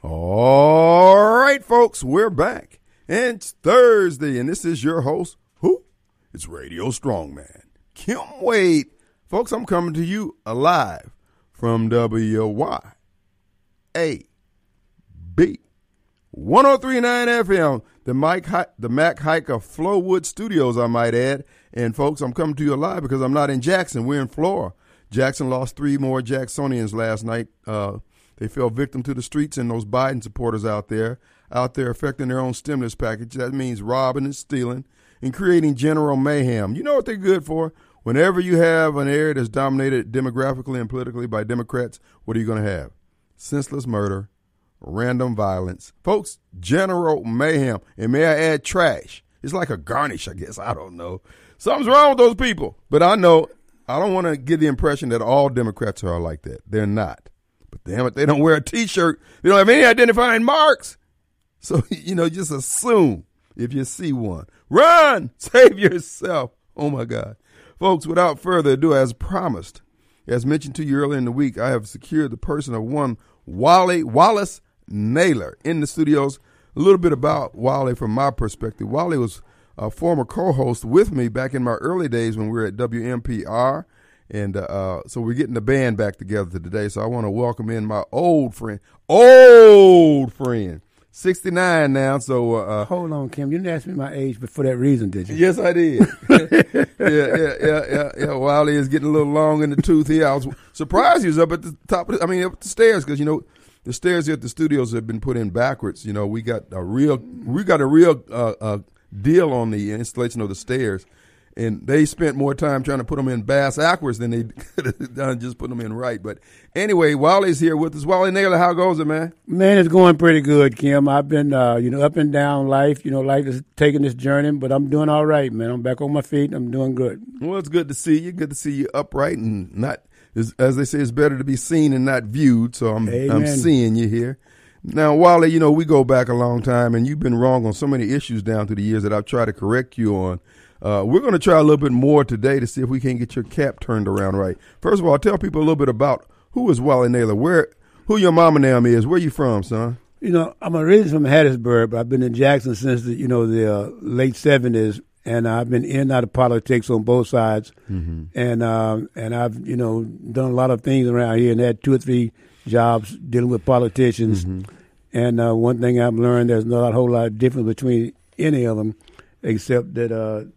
All right, folks, we're back. It's Thursday, and this is your host, who? It's Radio Strongman, Kim Wade. Folks, I'm coming to you alive from WYAB 1039 FM, the Mac Hiker Flowood Studios, I might add. And folks, I'm coming to you live because I'm not in Jackson. We're in Florida. Jackson lost three more Jacksonians last night. They fell victim to the streets and those Biden supporters out there affecting their own stimulus package. That means robbing and stealing and creating general mayhem. You know what they're good for? Whenever you have an area that's dominated demographically and politically by Democrats, what are you going to have? Senseless murder, random violence. Folks, general mayhem. And may I add, trash. It's like a garnish, I guess. I don't know. Something's wrong with those people. But I know, I don't want to give the impression that all Democrats are like that. They're not. But damn it, they don't wear a T-shirt. They don't have any identifying marks. So, just assume if you see one. Run! Save yourself. Oh, my God. Folks, without further ado, as promised, as mentioned to you earlier in the week, I have secured the person of one Wallace Naylor in the studios. A little bit about Wally from my perspective. Wally was a former co-host with me back in my early days when we were at WMPR. And so we're getting the band back together today. So I want to welcome in my old friend, 69 now. So hold on, Kim. You didn't ask me my age for that reason, did you? Yes, I did. Yeah. Wally is getting a little long in the tooth here. I was surprised he was up at the top of the stairs because, the stairs here at the studios have been put in backwards. We got a real deal on the installation of the stairs, and they spent more time trying to put them in backwards than they could have done just putting them in right. But anyway, Wally's here with us. Wally Naylor, how goes it, man? Man, it's going pretty good, Kim. I've been, up and down life. Life is taking this journey, but I'm doing all right, man. I'm back on my feet. I'm doing good. Well, it's good to see you. Good to see you upright and not. As they say, it's better to be seen and not viewed, so I'm seeing you here. Now, Wally, we go back a long time, and you've been wrong on so many issues down through the years that I've tried to correct you on. We're going to try a little bit more today to see if we can get your cap turned around right. First of all, tell people a little bit about who is Wally Naylor, who your mom and them is, where you from, son? I'm originally from Hattiesburg, but I've been in Jackson since the late 70s. And I've been in and out of politics on both sides, and I've done a lot of things around here and had 2 or 3 jobs dealing with politicians. Mm-hmm. And one thing I've learned, there's not a whole lot of difference between any of them, except that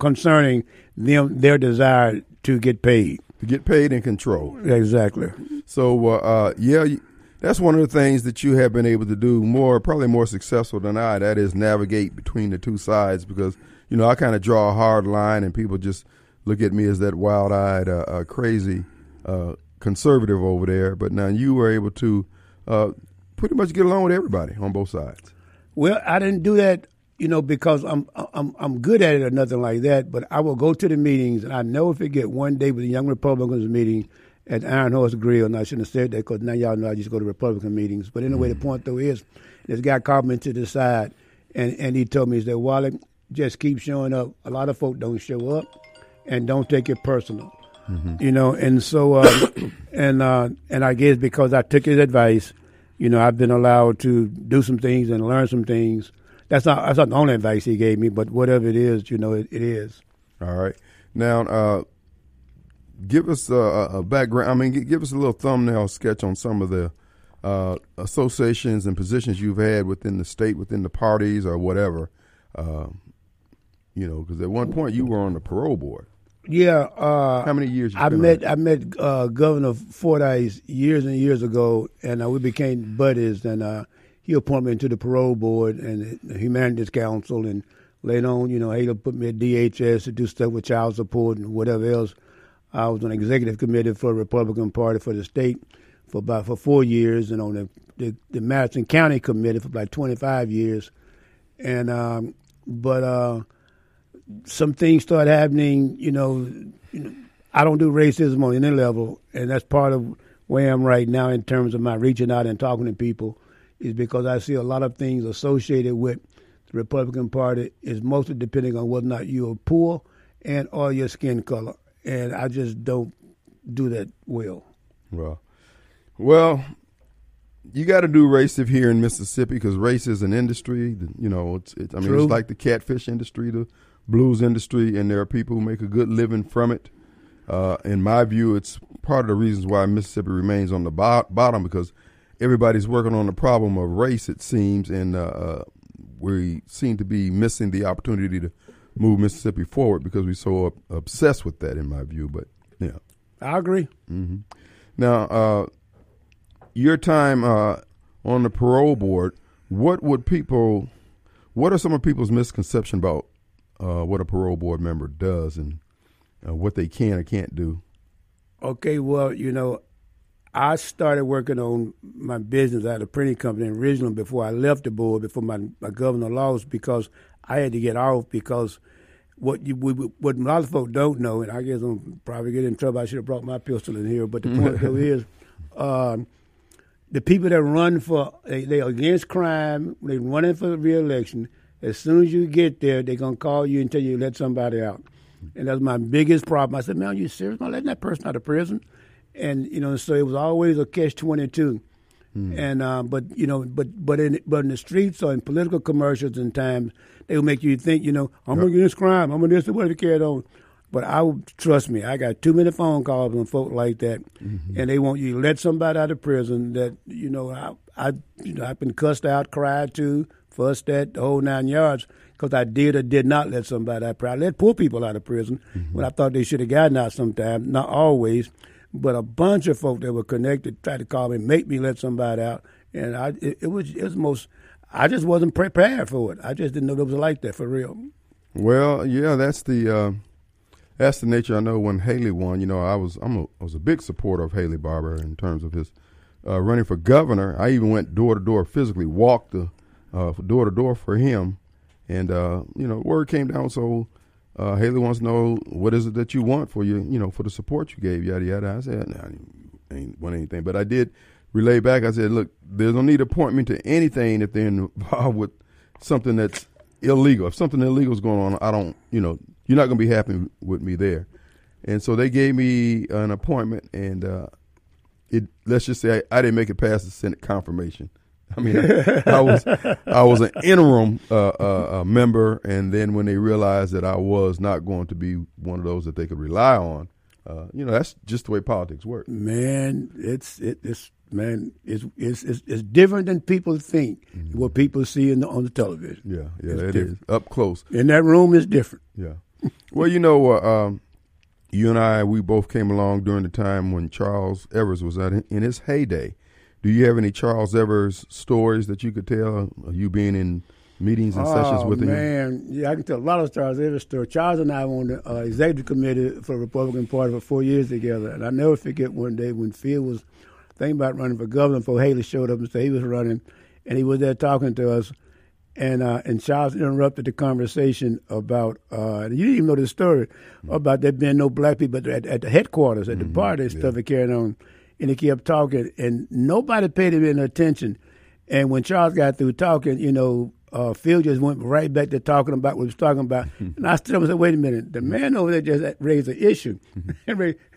concerning them, their desire to get paid, and controlled. Exactly. So that's one of the things that you have been able to do probably more successful than I, that is navigate between the two sides because, I kind of draw a hard line and people just look at me as that wild-eyed, crazy conservative over there. But now you were able to pretty much get along with everybody on both sides. Well, I didn't do that, because I'm good at it or nothing like that, but I will go to the meetings, and I know if it get one day with the Young Republicans meeting at Iron Horse Grill, and I shouldn't have said that because now y'all know I just go to Republican meetings. But anyway, the point, though, is this guy called me to the side, and he told me, he said, Wally, just keep showing up. A lot of folk don't show up, and don't take it personal. Mm-hmm. And so, and I guess because I took his advice, I've been allowed to do some things and learn some things. That's not the only advice he gave me, but whatever it is, it is. All right. Now, give us a background. Give us a little thumbnail sketch on some of the associations and positions you've had within the state, within the parties or whatever. Because at one point you were on the parole board. Yeah. How many years? I met Governor Fordyce years and years ago, and we became buddies. And he appointed me to the parole board and the Humanities Council, and later on, Haley put me at DHS to do stuff with child support and whatever else. I was on executive committee for the Republican Party for the state for 4 years, and on the Madison County committee for about 25 years. And but some things start happening. I don't do racism on any level, and that's part of where I'm right now in terms of my reaching out and talking to people, is because I see a lot of things associated with the Republican Party is mostly depending on whether or not you are poor and or your skin color. And I just don't do that well. Well, you got to do race here in Mississippi because race is an industry. You know, I mean, True. It's like the catfish industry, the blues industry, and there are people who make a good living from it. In my view, it's part of the reasons why Mississippi remains on the bottom because everybody's working on the problem of race, it seems, and we seem to be missing the opportunity to move Mississippi forward because we're so obsessed with that, in my view. But yeah, I agree. Mm-hmm. Now, your time on the parole board, what are some of people's misconceptions about what a parole board member does and what they can or can't do? Okay, well, you know, I started working on my business at a printing company in Ridgeland before I left the board, before my governor lost, because I had to get off because what a lot of folks don't know, and I guess I'm probably getting in trouble, I should have brought my pistol in here, but the point though is the people that run for, they're against crime, they're running for re-election, as soon as you get there, they're going to call you and tell you to let somebody out. And that's my biggest problem. I said, man, are you serious? I'm letting that person out of prison. And, you know, so it was always a catch-22. Mm. And but in the streets or in political commercials and times, they will make you think, you know, I'm going to this crime. I'm going to this, whatever carried on. But trust me, I got too many phone calls from folk like that. Mm-hmm. And they want you to let somebody out of prison that, you know, I've been cussed out, cried to, fussed at, the whole 9 yards. Because I did or did not let somebody out of prison. I let poor people out of prison when I thought they should have gotten out sometimes, not always. But a bunch of folk that were connected tried to call me, make me let somebody out. And I just wasn't prepared for it. I just didn't know it was like that for real. Well, yeah, that's the nature. I know when Haley won, you know, I was a big supporter of Haley Barber in terms of his running for governor. I even went door to door physically, walked door to door for him. And, you know, word came down, so Haley wants to know what is it that you want for for the support you gave, yada, yada. I said, nah, I ain't want anything. But I did relay back. I said, look, there's no need to point me to anything if they're involved with something that's illegal. If something illegal is going on, you're not going to be happy with me there. And so they gave me an appointment, and let's just say I didn't make it past the Senate confirmation. I mean, I was an interim member, and then when they realized that I was not going to be one of those that they could rely on, that's just the way politics work. Man, it's different than people think. Mm-hmm. What people see on the television. Yeah, it's different. Is up close. In that room is different. Yeah. Well, you know, you and I, we both came along during the time when Charles Evers was in his heyday. Do you have any Charles Evers stories that you could tell, you being in meetings and sessions with him? Oh, man. Yeah, I can tell a lot of Charles Evers stories. Charles and I were on the executive committee for the Republican Party for 4 years together. And I'll never forget one day when Phil was thinking about running for governor before Haley showed up and said he was running. And he was there talking to us. And Charles interrupted the conversation about, you didn't even know the story, about there being no black people at the headquarters, at the party and stuff that carried on. And he kept talking, and nobody paid him any attention. And when Charles got through talking, you know, Phil just went right back to talking about what he was talking about. And I stood up and said, wait a minute, the man over there just raised an issue.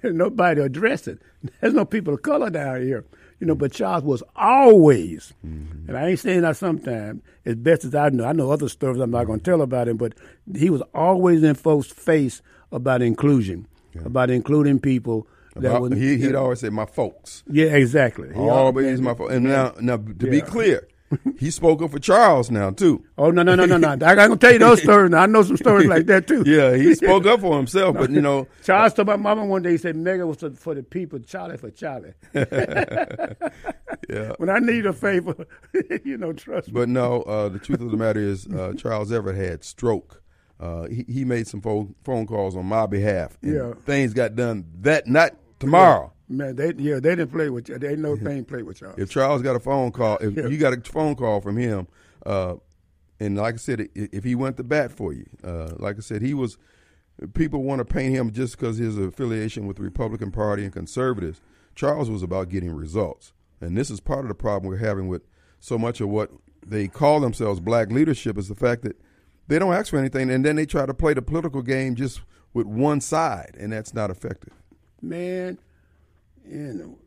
Nobody addressed it. There's no people of color down here. You know, but Charles was always, and I ain't saying that sometimes, as best as I know. I know other stories I'm not going to tell about him, but he was always in folks' face about inclusion, about including people. He'd always say, my folks. Yeah, exactly. He always my folks. And now to be clear, he spoke up for Charles now, too. Oh, no. I'm going to tell you those stories now. I know some stories like that, too. Yeah, he spoke up for himself, but, you know. Charles told my mama one day, he said, Mega was for the people, Charlie for Charlie. Yeah. When I need a favor, you know, trust me. But no, the truth of the matter is Charles Everett had stroke. He made some phone calls on my behalf. And things got done that night. Tomorrow, man. They didn't play with you. They know they ain't played with y'all. If Charles got a phone call, if you got a phone call from him, and like I said, if he went to bat for you, like I said, he was. People want to paint him just because his affiliation with the Republican Party and conservatives. Charles was about getting results, and this is part of the problem we're having with so much of what they call themselves black leadership is the fact that they don't ask for anything, and then they try to play the political game just with one side, and that's not effective. Man, you know,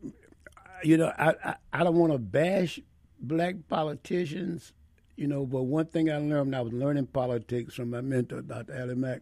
you know, I don't want to bash black politicians, you know, but one thing I learned when I was learning politics from my mentor, Dr. Allie Mack,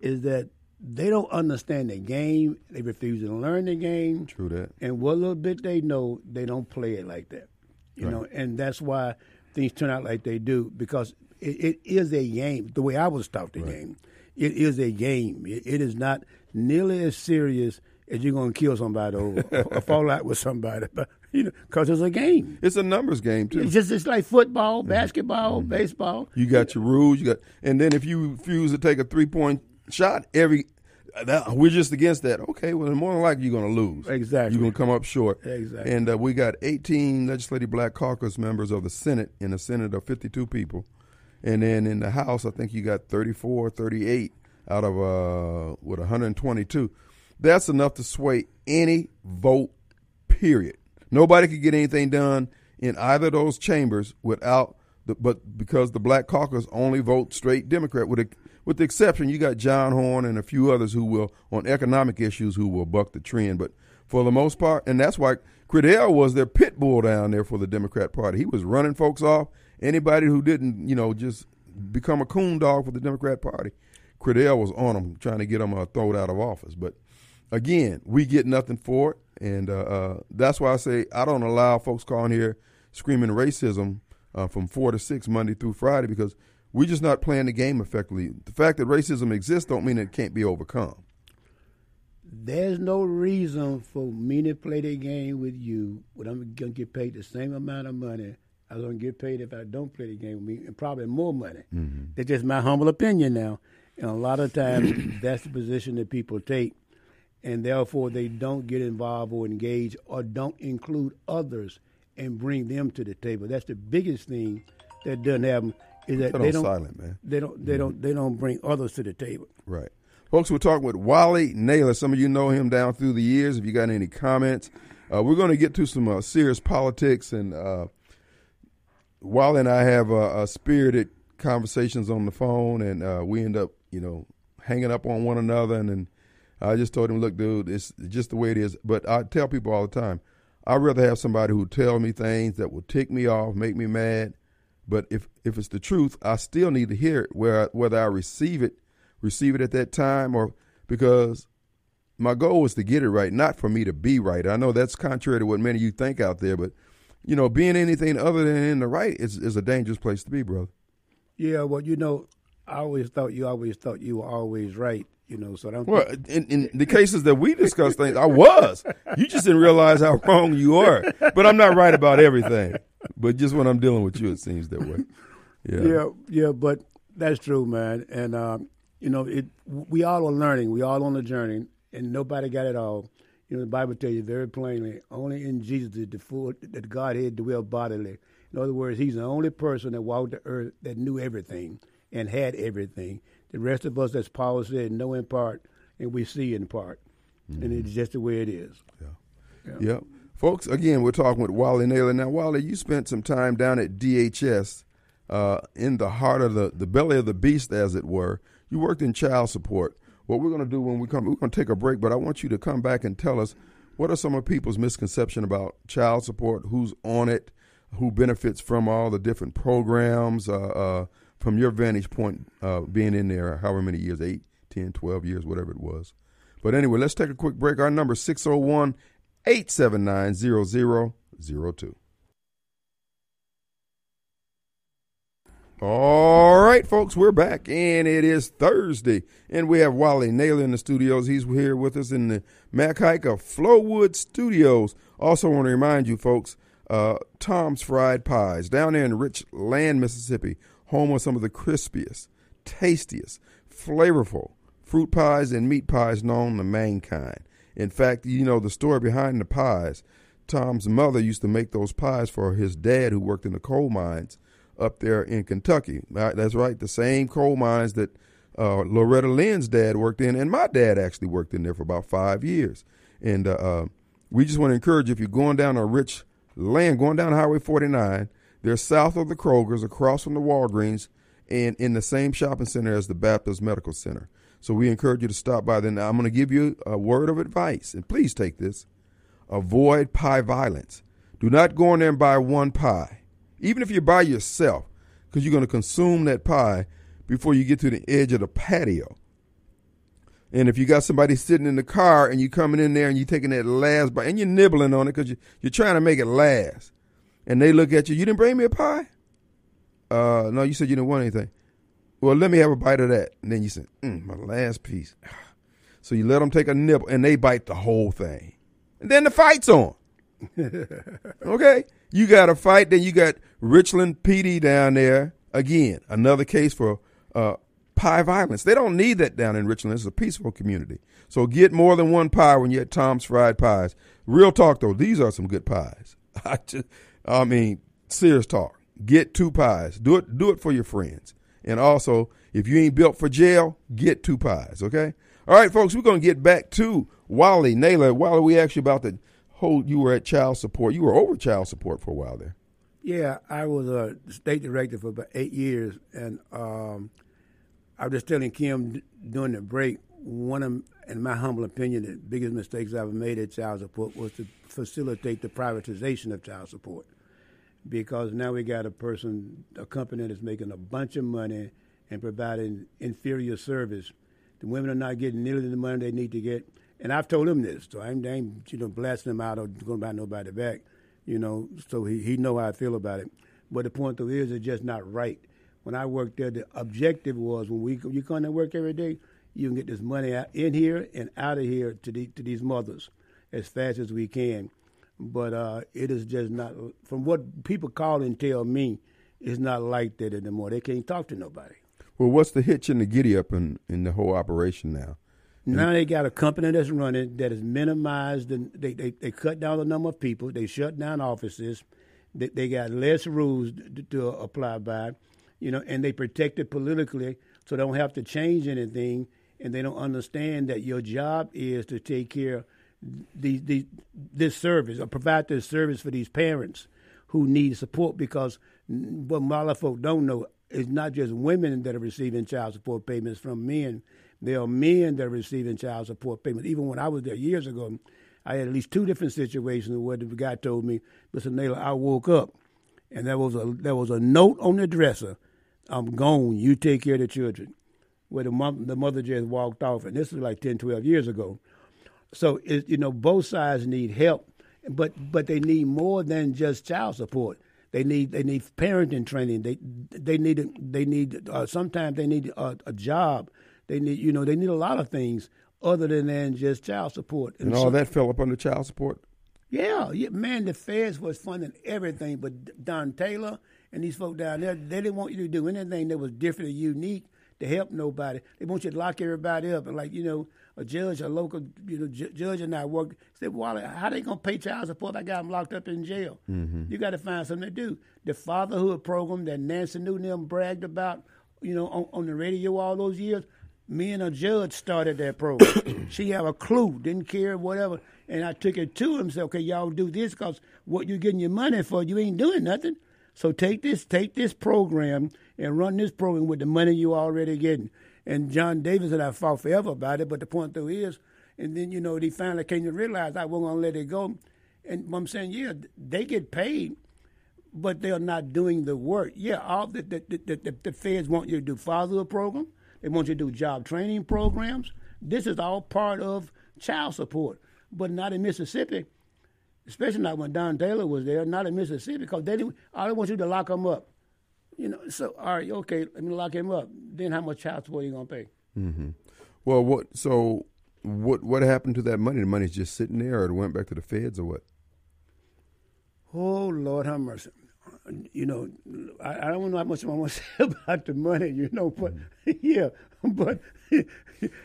is that they don't understand the game. They refuse to learn the game. True that. And what little bit they know, they don't play it like that. You know, and that's why things turn out like they do, because it is a game. The way I was taught the game, it is a game. It is not nearly as serious as you're going to kill somebody or fall out with somebody, but, you know, because it's a game. It's a numbers game, too. It's just like football, basketball, baseball. You got your rules. And then if you refuse to take a three-point shot, we're just against that. Okay, well, more than likely you're going to lose. Exactly. You're going to come up short. Exactly. And we got 18 Legislative Black Caucus members of the Senate, and the Senate of 52 people. And then in the House, I think you got 34, 38 out of 122. That's enough to sway any vote, period. Nobody could get anything done in either of those chambers because the Black Caucus only vote straight Democrat, with the exception, you got John Horn and a few others who will, on economic issues, who will buck the trend. But for the most part, and that's why Cradell was their pit bull down there for the Democrat Party. He was running folks off. Anybody who didn't, you know, just become a coon dog for the Democrat Party, Cradell was on them, trying to get them thrown out of office. But again, we get nothing for it, and that's why I say I don't allow folks calling here screaming racism from 4 to 6 Monday through Friday, because we're just not playing the game effectively. The fact that racism exists don't mean it can't be overcome. There's no reason for me to play the game with you when I'm going to get paid the same amount of money I was going to get paid if I don't play the game with me, and probably more money. Mm-hmm. That's just my humble opinion now. And a lot of times that's the position that people take, and therefore they don't get involved or engage or don't include others and bring them to the table. That's the biggest thing that doesn't happen, is that they don't bring others to the table. Right. Folks, we're talking with Wally Naylor. Some of you know him down through the years. If you got any comments, we're going to get to some serious politics, and Wally and I have spirited conversations on the phone, and we end up, you know, hanging up on one another. And I just told him, look, dude, it's just the way it is. But I tell people all the time, I'd rather have somebody who tells me things that will tick me off, make me mad. But if it's the truth, I still need to hear it, whether I receive it at that time, or because my goal is to get it right, not for me to be right. I know that's contrary to what many of you think out there, but you know, being anything other than in the right is a dangerous place to be, brother. Yeah, well, you know, I always thought you were always right, you know. So in the cases that we discuss things, I was. You just didn't realize how wrong you are. But I'm not right about everything. But just when I'm dealing with you, it seems that way. Yeah, but that's true, man. And, you know, we all are learning. We all on the journey, and nobody got it all. You know, the Bible tells you very plainly, only in Jesus did that Godhead dwell bodily. In other words, he's the only person that walked the earth that knew everything and had everything. The rest of us, as Paul said, know in part and we see in part. Mm-hmm. And it's just the way it is. Yeah. Folks, again, we're talking with Wally Naylor. Now, Wally, you spent some time down at DHS in the heart of the belly of the beast, as it were. You worked in child support. What we're going to do when we come, we're going to take a break, but I want you to come back and tell us what are some of people's misconceptions about child support, who's on it, who benefits from all the different programs from your vantage point being in there however many years, 8, 10, 12 years, whatever it was. But anyway, let's take a quick break. Our number is 601-879-0002. All right, folks, we're back, and it is Thursday, and we have Wally Naylor in the studios. He's here with us in the Mac Hiker Flowood studios. Also want to remind you, folks, Tom's Fried Pies, down there in Richland, Mississippi, home of some of the crispiest, tastiest, flavorful fruit pies and meat pies known to mankind. In fact, you know the story behind the pies. Tom's mother used to make those pies for his dad, who worked in the coal mines up there in Kentucky. That's right, the same coal mines that Loretta Lynn's dad worked in, and my dad actually worked in there for about 5 years. And we just want to encourage you, if you're going down to Richland, going down Highway 49, they're south of the Kroger's, across from the Walgreens, and in the same shopping center as the Baptist Medical Center. So we encourage you to stop by. Then I'm going to give you a word of advice, and please take this. Avoid pie violence. Do not go in there and buy one pie, even if you're by yourself, because you're going to consume that pie before you get to the edge of the patio. And if you got somebody sitting in the car and you coming in there and you taking that last bite and you're nibbling on it because you're trying to make it last, and they look at you, you didn't bring me a pie? No, you said you didn't want anything. Well, let me have a bite of that. And then you said, my last piece. So you let them take a nibble and they bite the whole thing. And then the fight's on. Okay? You got a fight. Then you got Richland PD down there. Again, another case for pie violence. They don't need that down in Richland. It's a peaceful community. So get more than one pie when you're at Tom's Fried Pies. Real talk, though. These are some good pies. I mean, serious talk. Get two pies. Do it for your friends. And also, if you ain't built for jail, get two pies, okay? All right, folks, we're going to get back to Wally Naylor. Wally, we asked you about the whole, you were at child support. You were over child support for a while there. Yeah, I was a state director for about 8 years. And I was just telling Kim during the break, one of, in my humble opinion, the biggest mistakes I ever made at child support was to facilitate the privatization of child support. Because now we got a company that's making a bunch of money and providing inferior service. The women are not getting nearly the money they need to get. And I've told him this, so I ain't blasting him out or going by nobody back, so he know how I feel about it. But the point though is it's just not right. When I worked there, the objective was you come to work every day, you can get this money out in here and out of here to these mothers as fast as we can. But it is just not, from what people call and tell me, it's not like that anymore. They can't talk to nobody. Well, what's the hitch and the giddy-up in the whole operation now? Now they got a company that's running that is minimized. They cut down the number of people. They shut down offices. They got less rules to apply by, and they protect it politically so they don't have to change anything, and they don't understand that your job is to take care of this service, or provide this service for these parents who need support, because what a lot of folk don't know is not just women that are receiving child support payments from men. There are men that are receiving child support payments. Even when I was there years ago, I had at least two different situations where the guy told me, "Mr. Naylor, I woke up and there was a note on the dresser. I'm gone. You take care of the children." Where the mother just walked off, and this was like 10, 12 years ago. So, both sides need help, but they need more than just child support. They need parenting training. Sometimes they need a job. They need a lot of things other than just child support. And all that fell up under child support? Yeah, man, the feds was funding everything, but Don Taylor and these folk down there, they didn't want you to do anything that was different or unique to help nobody. They want you to lock everybody up and a judge, a local judge and I worked, said, "Wally, how they going to pay child support? I got them locked up in jail." Mm-hmm. You got to find something to do. The fatherhood program that Nancy Newton bragged about, on the radio all those years, me and a judge started that program. She have a clue, didn't care, whatever. And I took it to him, said, "Okay, y'all do this because what you getting your money for, you ain't doing nothing. So take this program and run this program with the money you already getting." And John Davis and I fought forever about it, but the point though is, and then, they finally came to realize I wasn't going to let it go. And I'm saying, yeah, they get paid, but they're not doing the work. Yeah, all the feds want you to do fatherhood program. They want you to do job training programs. This is all part of child support, but not in Mississippi, especially not when Don Taylor was there, not in Mississippi, because I don't want you to lock them up. So, all right, okay, let me lock him up. Then how much child support are you going to pay? Mm-hmm. Well, what happened to that money? The money's just sitting there, or it went back to the feds, or what? Oh, Lord have mercy. I don't know how much I want to say about the money, but, yeah, but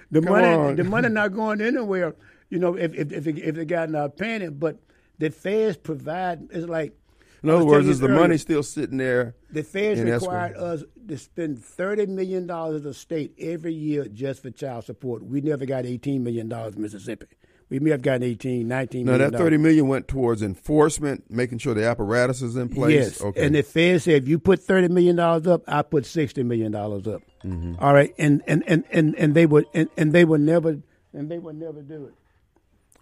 the money not going anywhere, if the guy not paying it, but the feds provide, it's like, in other words, is the money still sitting there? The feds required us to spend $30 million as a state every year just for child support. We never got $18 million in Mississippi. We may have gotten $18, $19 million. Now, that $30 million went towards enforcement, making sure the apparatus is in place. Yes, okay. And the feds said, if you put $30 million up, I put $60 million up. Mm-hmm. All right, and they would never do it,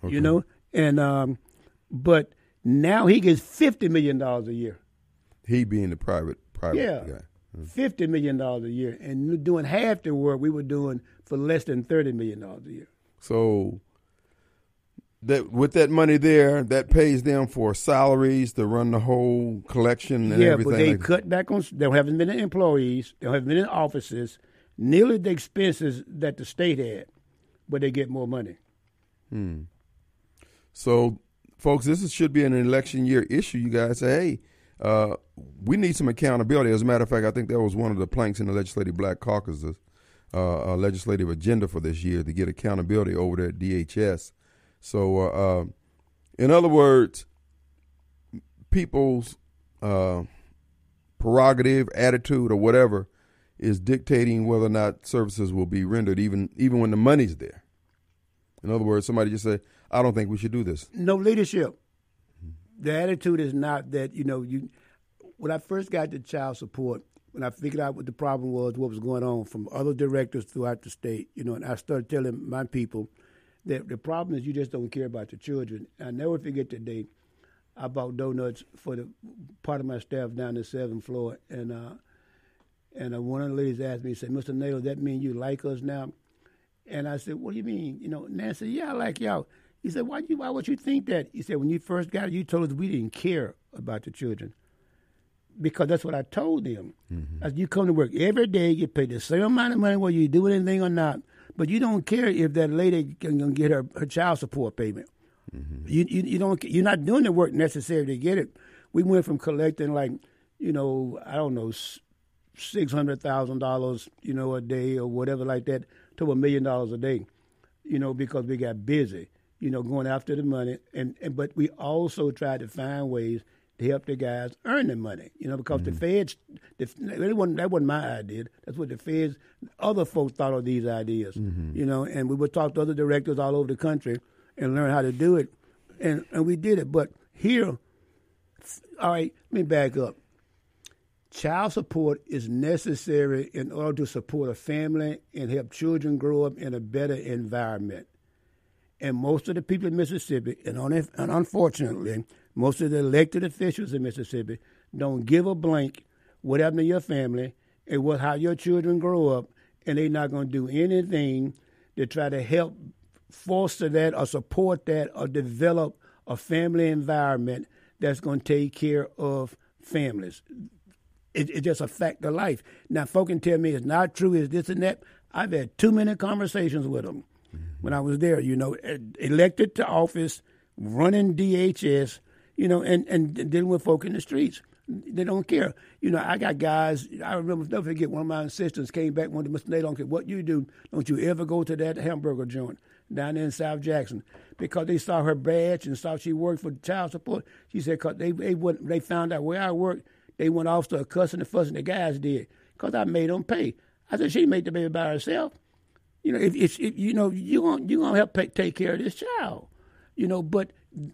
okay. And but now he gets $50 million a year. He being the private guy. $50 million a year, and doing half the work we were doing for less than $30 million a year. So that with that money there, that pays them for salaries to run the whole collection and everything. Yeah, but they cut back on, there haven't been employees, there haven't been offices, nearly the expenses that the state had, but they get more money. Hmm. So, folks, this should be an election year issue. You guys say, hey, we need some accountability. As a matter of fact, I think that was one of the planks in the Legislative Black Caucus, legislative agenda for this year, to get accountability over there at DHS. So, in other words, people's prerogative, attitude, or whatever is dictating whether or not services will be rendered, even when the money's there. In other words, somebody just say, I don't think we should do this. No leadership. The attitude is not that, when I first got to child support, when I figured out what the problem was, what was going on from other directors throughout the state, and I started telling my people that the problem is you just don't care about your children. I never forget the day I bought donuts for the part of my staff down the 7th floor, and one of the ladies asked me, said, Mr. Naylor, that mean you like us now? And I said, what do you mean? Nancy, yeah, I like y'all. He said, why would you think that? He said, when you first got it, you told us we didn't care about the children. Because that's what I told them. Mm-hmm. I said, you come to work every day, you pay the same amount of money, whether you do anything or not, but you don't care if that lady can get her child support payment. Mm-hmm. You're not doing the work necessary to get it. We went from collecting $600,000, a day or whatever like that, to $1 million a day, because we got busy. Going after the money, but we also tried to find ways to help the guys earn the money. Because mm-hmm. That wasn't my idea. That's what the feds, other folks thought of these ideas. Mm-hmm. And we would talk to other directors all over the country and learn how to do it, and we did it. But here, all right, let me back up. Child support is necessary in order to support a family and help children grow up in a better environment. And most of the people in Mississippi, and unfortunately, most of the elected officials in Mississippi don't give a blank what happened to your family and how your children grow up, and they're not going to do anything to try to help foster that or support that or develop a family environment that's going to take care of families. It's just a fact of life. Now, folk can tell me it's not true, it's this and that. I've had too many conversations with them. When I was there, elected to office, running DHS, and dealing with folk in the streets. They don't care. I got guys, I remember, never forget, one of my assistants came back one day, Mr. Naylor, don't care what you do, don't you ever go to that hamburger joint down there in South Jackson. Because they saw her badge and saw she worked for child support. She said, because they found out where I worked, they went off to cussing and fussing, the guys did, because I made them pay. I said, she made the baby by herself. You're gonna help take care of this child, But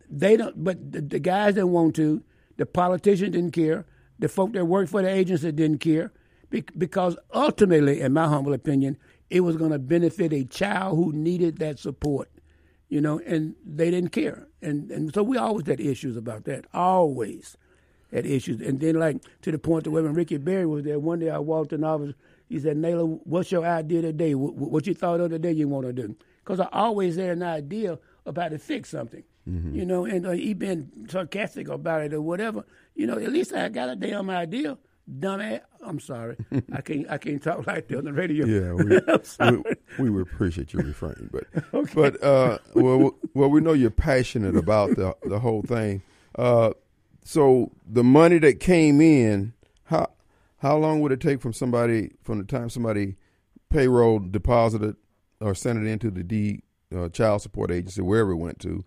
they don't. But the guys didn't want to. The politicians didn't care. The folk that worked for the agency didn't care, because ultimately, in my humble opinion, it was going to benefit a child who needed that support, And they didn't care. And so we always had issues about that. Always had issues. And then, to the point that when Ricky Berry was there, one day I walked in the office. He said, Naylor, what's your idea today? What you thought of today you want to do? Because I always had an idea of how to fix something, mm-hmm. And he been sarcastic about it or whatever. At least I got a damn idea. Dumbass, I'm sorry. I can't talk like that on the radio. Yeah, we appreciate you refraining. But, okay. Well, we know you're passionate about the whole thing. So the money that came in, how long would it take from the time somebody payroll deposited or sent it into the child support agency, wherever it went to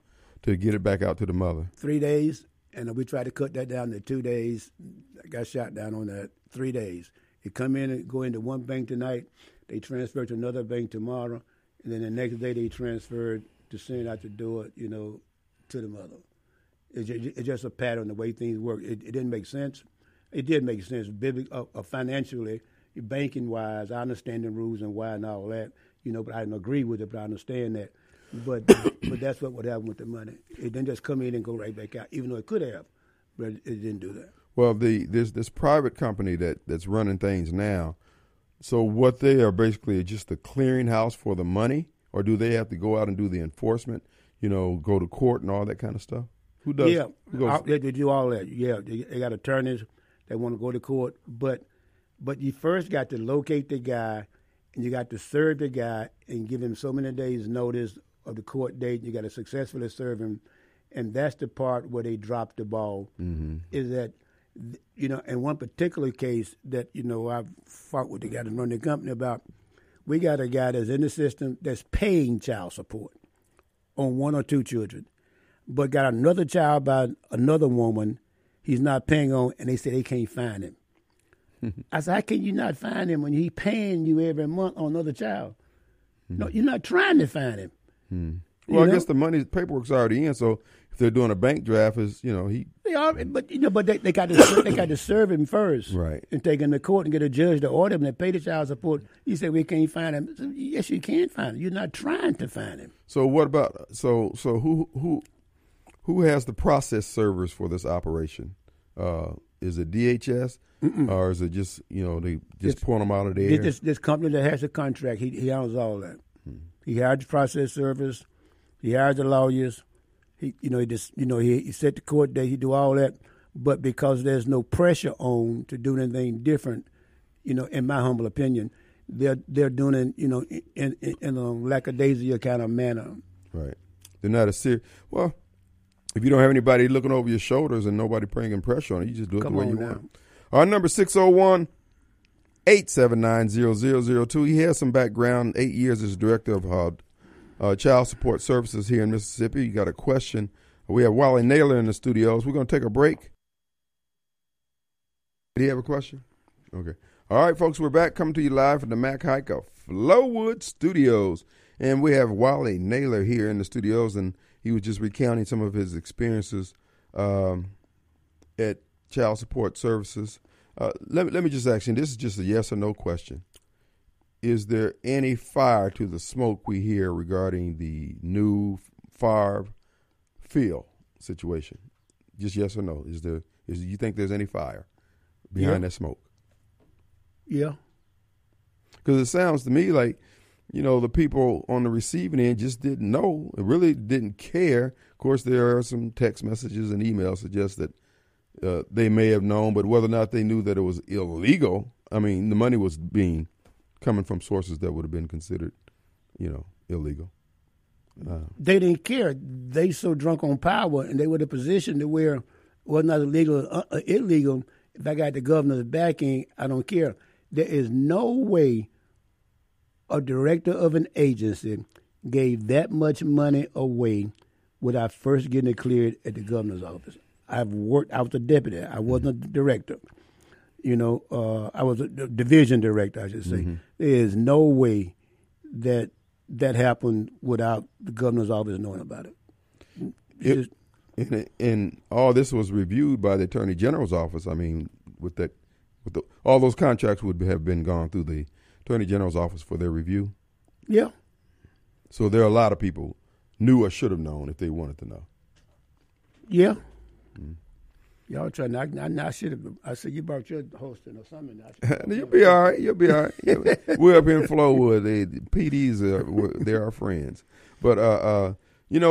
get it back out to the mother? 3 days, and we tried to cut that down to 2 days. I got shot down on that. 3 days. It come in and go into one bank tonight. They transferred to another bank tomorrow, and then the next day they transferred to send out the door, to the mother. It's just a pattern the way things work. It didn't make sense. It did make sense financially, banking-wise. I understand the rules and why and all that, but I didn't agree with it, but I understand that. But that's what would happen with the money. It didn't just come in and go right back out, even though it could have, but it didn't do that. Well, this private company that's running things now, so what they are basically just the clearinghouse for the money, or do they have to go out and do the enforcement, go to court and all that kind of stuff? Who does? Yeah, they do all that. Yeah, they got attorneys that want to go to court, but you first got to locate the guy, and you got to serve the guy and give him so many days' notice of the court date. You got to successfully serve him, and that's the part where they dropped the ball. Mm-hmm. Is that in one particular case that I've fought with the guy that run the company about. We got a guy that's in the system that's paying child support on one or two children, but got another child by another woman he's not paying on, and they say they can't find him. I said, how can you not find him when he's paying you every month on another child? Mm-hmm. No, you're not trying to find him. Mm-hmm. Well, I guess the money, paperwork's already in, so if they're doing a bank draft, they got to they got to serve him first, right? And take him to court and get a judge to order him and pay the child support. You say we can't find him. So, yes, you can find him. You're not trying to find him. So what about who has the process servers for this operation? Is it DHS? Mm-mm. Or is it just they just pulling them out of the air? This company that has a contract, he owns all that. Hmm. He hired the process service, he hired the lawyers, he set the court date, he do all that, but because there's no pressure on to do anything different, in my humble opinion, they're doing it in a lackadaisical kind of manner. Right. They're not well. If you don't have anybody looking over your shoulders and nobody bringing pressure on it, you just do it the way you want. Our number 601-879-0002. He has some background, 8 years as director of Child Support Services here in Mississippi. You got a question. We have Wallace Naylor in the studios. We're going to take a break. Did he have a question? Okay. All right, folks, we're back. Coming to you live from the Mac Hiker Flowood Studios. And we have Wallace Naylor here in the studios, and he was just recounting some of his experiences at Child Support Services. Let me just ask you, this is just a yes or no question. Is there any fire to the smoke we hear regarding the new Phil situation? Just yes or no. You think there's any fire behind that smoke? Yeah. Because it sounds to me like, the people on the receiving end just didn't know, really didn't care. Of course, there are some text messages and emails suggest that they may have known, but whether or not they knew that it was illegal, I mean, the money was coming from sources that would have been considered, illegal. They didn't care. They so drunk on power, and they were in a position to where it was not illegal or illegal. If I got the governor's backing, I don't care. There is no way a director of an agency gave that much money away without first getting it cleared at the governor's office. I was a deputy. I wasn't a director. I was a division director, I should say. Mm-hmm. There is no way that happened without the governor's office knowing about it. And all this was reviewed by the attorney general's office. I mean, all those contracts would have been gone through the Attorney General's office for their review. Yeah. So there are a lot of people knew or should have known if they wanted to know. Yeah. Mm-hmm. Y'all trying to I should have. I said you brought your hosting or something. You'll be all right. We're up in Flowood. PDs they're our friends, but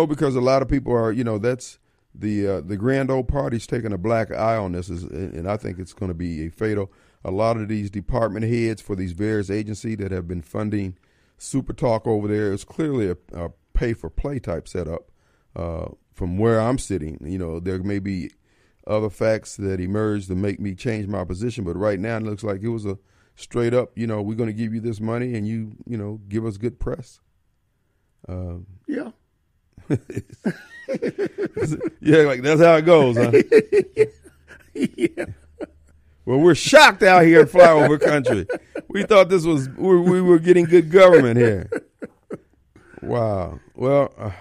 because a lot of people are that's the grand old party's taking a black eye on this, and I think it's going to be a fatal. A lot of these department heads for these various agencies that have been funding Super Talk over there is clearly a pay-for-play type setup from where I'm sitting. There may be other facts that emerge that make me change my position, but right now it looks like it was a straight-up, we're going to give you this money and you give us good press. Yeah. Yeah, like that's how it goes, huh? Yeah. Well, we're shocked out here in flyover country. We thought this was we were getting good government here. Wow. Well, I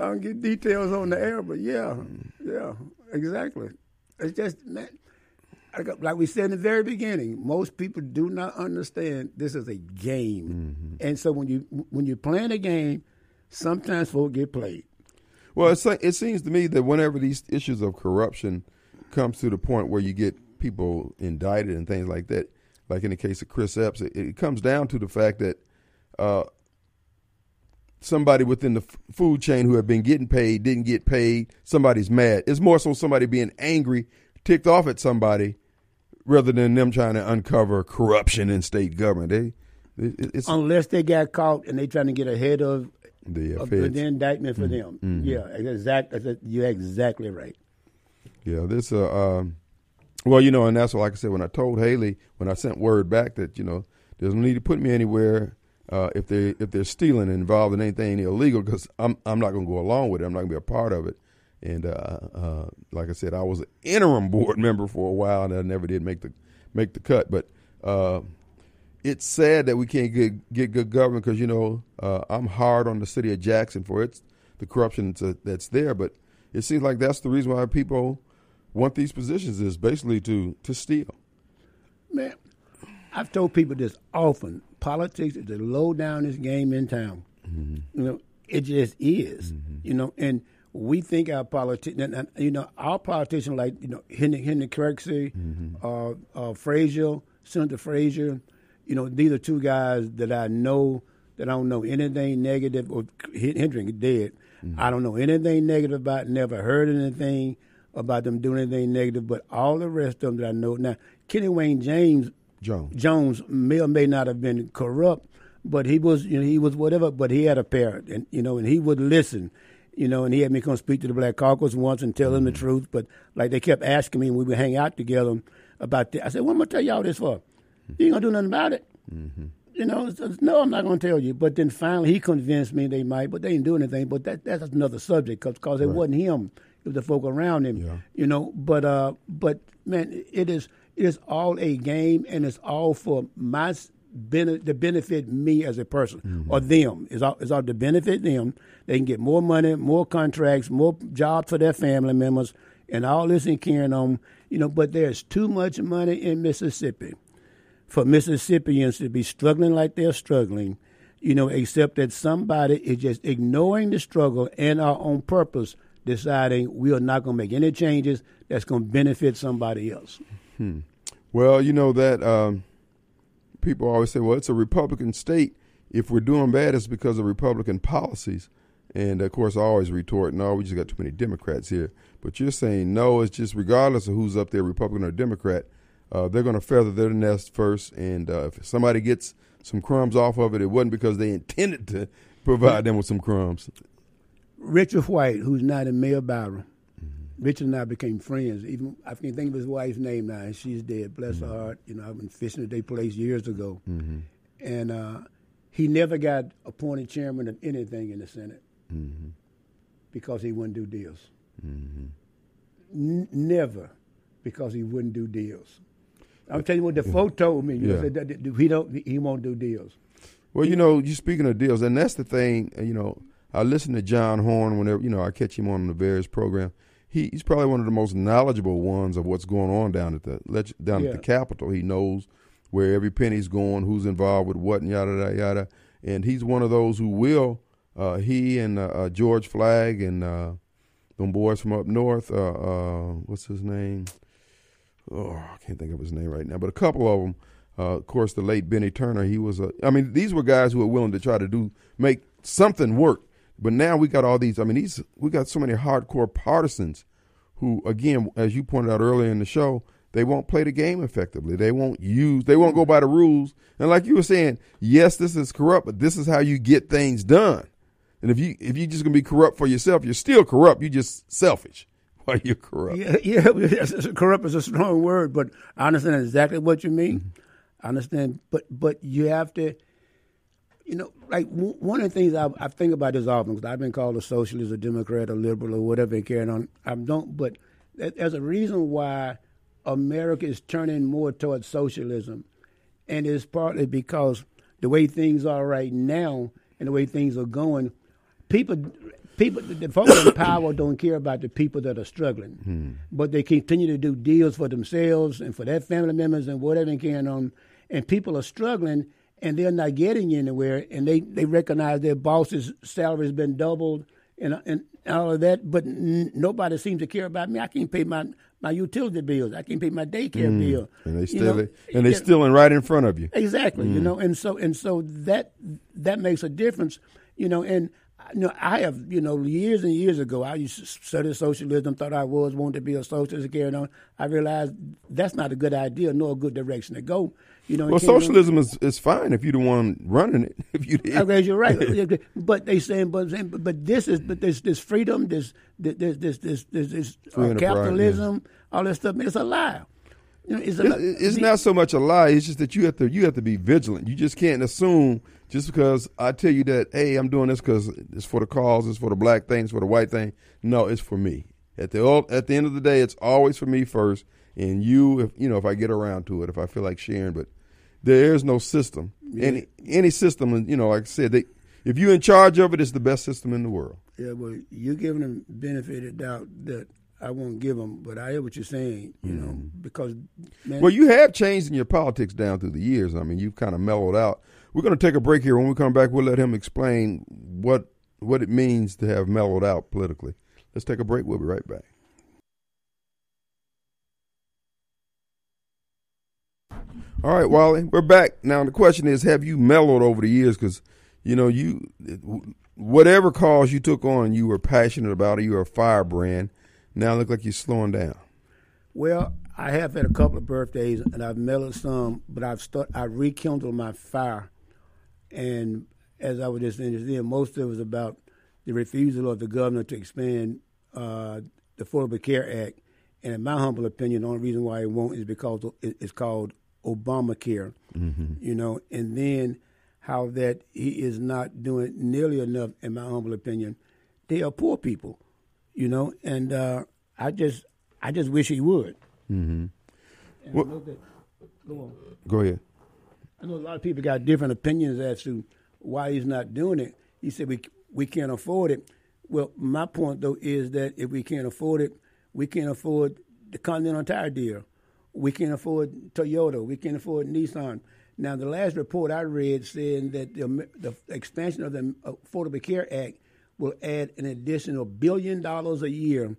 don't get details on the air, but yeah, exactly. It's just man, like we said in the very beginning. Most people do not understand this is a game, mm-hmm. And so when you're playing a game, sometimes folk get played. Well, it seems to me that whenever these issues of corruption comes to the point where you get people indicted and things like that, like in the case of Chris Epps, it comes down to the fact that somebody within the food chain who had been getting paid didn't get paid. Somebody's mad. It's more so somebody being angry, ticked off at somebody, rather than them trying to uncover corruption in state government. Unless they got caught and they trying to get ahead of the indictment for them. Mm-hmm. Yeah, exactly. You're exactly right. Yeah, this. Well, you know, and that's what, like I said, when I told Haley, when I sent word back that, you know, there's no need to put me anywhere if they're stealing and involved in anything illegal, because I'm not going to go along with it. I'm not going to be a part of it. And like I said, I was an interim board member for a while, and I never did make the cut. But it's sad that we can't get good government, because, you know, I'm hard on the city of Jackson for the corruption that's there. But it seems like that's the reason why people want these positions, is basically to steal. Man, I've told people this often. Politics is the lowdownest game in town. Mm-hmm. You know, it just is. Mm-hmm. You know, and we think our politicians, like, you know, Henry Kirksey, mm-hmm. Frazier, Senator Frazier, you know, these are two guys that I know that I don't know anything negative, or Henry dead. Mm-hmm. I don't know anything negative about, never heard anything about them doing anything negative, but all the rest of them that I know. Now, Kenny Wayne Jones may or may not have been corrupt, but he was whatever, but he had a parent, and, you know, and he would listen, you know, and he had me come speak to the Black Caucus once and tell mm-hmm. him the truth, but, like, they kept asking me, and we would hang out together about that. I said, what am I going to tell y'all this for? Mm-hmm. You ain't going to do nothing about it. Mm-hmm. You know, no, I'm not going to tell you. But then finally he convinced me they might, but they didn't do anything. But that's another subject, because it wasn't him. The folk around him, yeah. You know, but man, it is all a game, and it's all for my to benefit me as a person, mm-hmm. or them. It's all to benefit them. They can get more money, more contracts, more jobs for their family members, and all this and carrying on, you know. But there's too much money in Mississippi for Mississippians to be struggling like they're struggling, you know. Except that somebody is just ignoring the struggle and are on purpose deciding we are not going to make any changes that's going to benefit somebody else. Hmm. Well, you know that people always say, well, it's a Republican state. If we're doing bad, it's because of Republican policies. And, of course, I always retort, no, we just got too many Democrats here. But you're saying, no, it's just regardless of who's up there, Republican or Democrat, they're going to feather their nest first. And if somebody gets some crumbs off of it, it wasn't because they intended to provide them with some crumbs. Richard White, who's not in Mayor Byron, mm-hmm. Richard and I became friends. Even I can't think of his wife's name now, and she's dead. Bless mm-hmm. her heart. You know, I've been fishing at their place years ago, mm-hmm. and he never got appointed chairman of anything in the Senate mm-hmm. because he wouldn't do deals. Mm-hmm. Never, because he wouldn't do deals. I'm telling you what the folk told me. You said that he won't do deals. Well, you know, you're speaking of deals, and that's the thing. You know, I listen to John Horn whenever, you know, I catch him on the various programs. He's probably one of the most knowledgeable ones of what's going on down at the Capitol. He knows where every penny's going, who's involved with what, and yada, yada, yada. And he's one of those who will. He and George Flagg and them boys from up north, what's his name? Oh, I can't think of his name right now. But a couple of them, of course, the late Benny Turner, these were guys who were willing to try to make something work. But now we got all these, I mean, we got so many hardcore partisans who, again, as you pointed out earlier in the show, they won't play the game effectively. They won't go by the rules. And like you were saying, yes, this is corrupt, but this is how you get things done. And if you're just going to be corrupt for yourself, you're still corrupt. You're just selfish while you're corrupt. Yeah, corrupt is a strong word, but I understand exactly what you mean. Mm-hmm. I understand, but you have to. You know, like one of the things I think about this often, because I've been called a socialist, a Democrat, a liberal, or whatever, and carrying on. But there's a reason why America is turning more towards socialism, and it's partly because the way things are right now and the way things are going, people, the folks in power don't care about the people that are struggling, but they continue to do deals for themselves and for their family members and whatever, and carrying on, and people are struggling. and they're not getting anywhere, and they recognize their boss's salary has been doubled and all of that, but nobody seems to care about me. I can't pay my utility bills. I can't pay my daycare bill. And they still and right in front of you. Exactly, you know, and so that makes a difference, you know, and I have, years and years ago, I used to study socialism, thought I wanted to be a socialist, and carried on. I realized that's not a good idea, nor a good direction to go. Well, socialism is fine if you're the one running it. If you did. Okay, you're right. But they saying, this freedom, this capitalism, all that stuff, it's a lie. It's not so much a lie. It's just that you have to be vigilant. You just can't assume just because I tell you that, hey, I'm doing this because it's for the cause, it's for the black thing, it's for the white thing. No, it's for me. At the end of the day, it's always for me first. And if I get around to it, if I feel like sharing, but there is no system. Yeah. Any system, like I said, if you're in charge of it, it's the best system in the world. Yeah, well, you're giving them benefit of doubt that I won't give them, but I hear what you're saying, because... Man, well, you have changed in your politics down through the years. I mean, you've kind of mellowed out. We're going to take a break here. When we come back, we'll let him explain what it means to have mellowed out politically. Let's take a break. We'll be right back. All right, Wally, we're back. Now, the question is, have you mellowed over the years? Because, whatever cause you took on, you were passionate about it. You were a firebrand. Now it looks like you're slowing down. Well, I have had a couple of birthdays, and I've mellowed some, but I rekindled my fire. And as I was just saying, most of it was about the refusal of the governor to expand the Affordable Care Act. And in my humble opinion, the only reason why it won't is because it's called Obamacare, and then how that he is not doing nearly enough, in my humble opinion. They are poor people. And I just wish he would. Mm-hmm. Go ahead. I know a lot of people got different opinions as to why he's not doing it. He said we can't afford it. Well, my point though is that if we can't afford it, we can't afford the Continental Tire deal. We can't afford Toyota. We can't afford Nissan. Now, the last report I read said that the expansion of the Affordable Care Act will add an additional $1 billion a year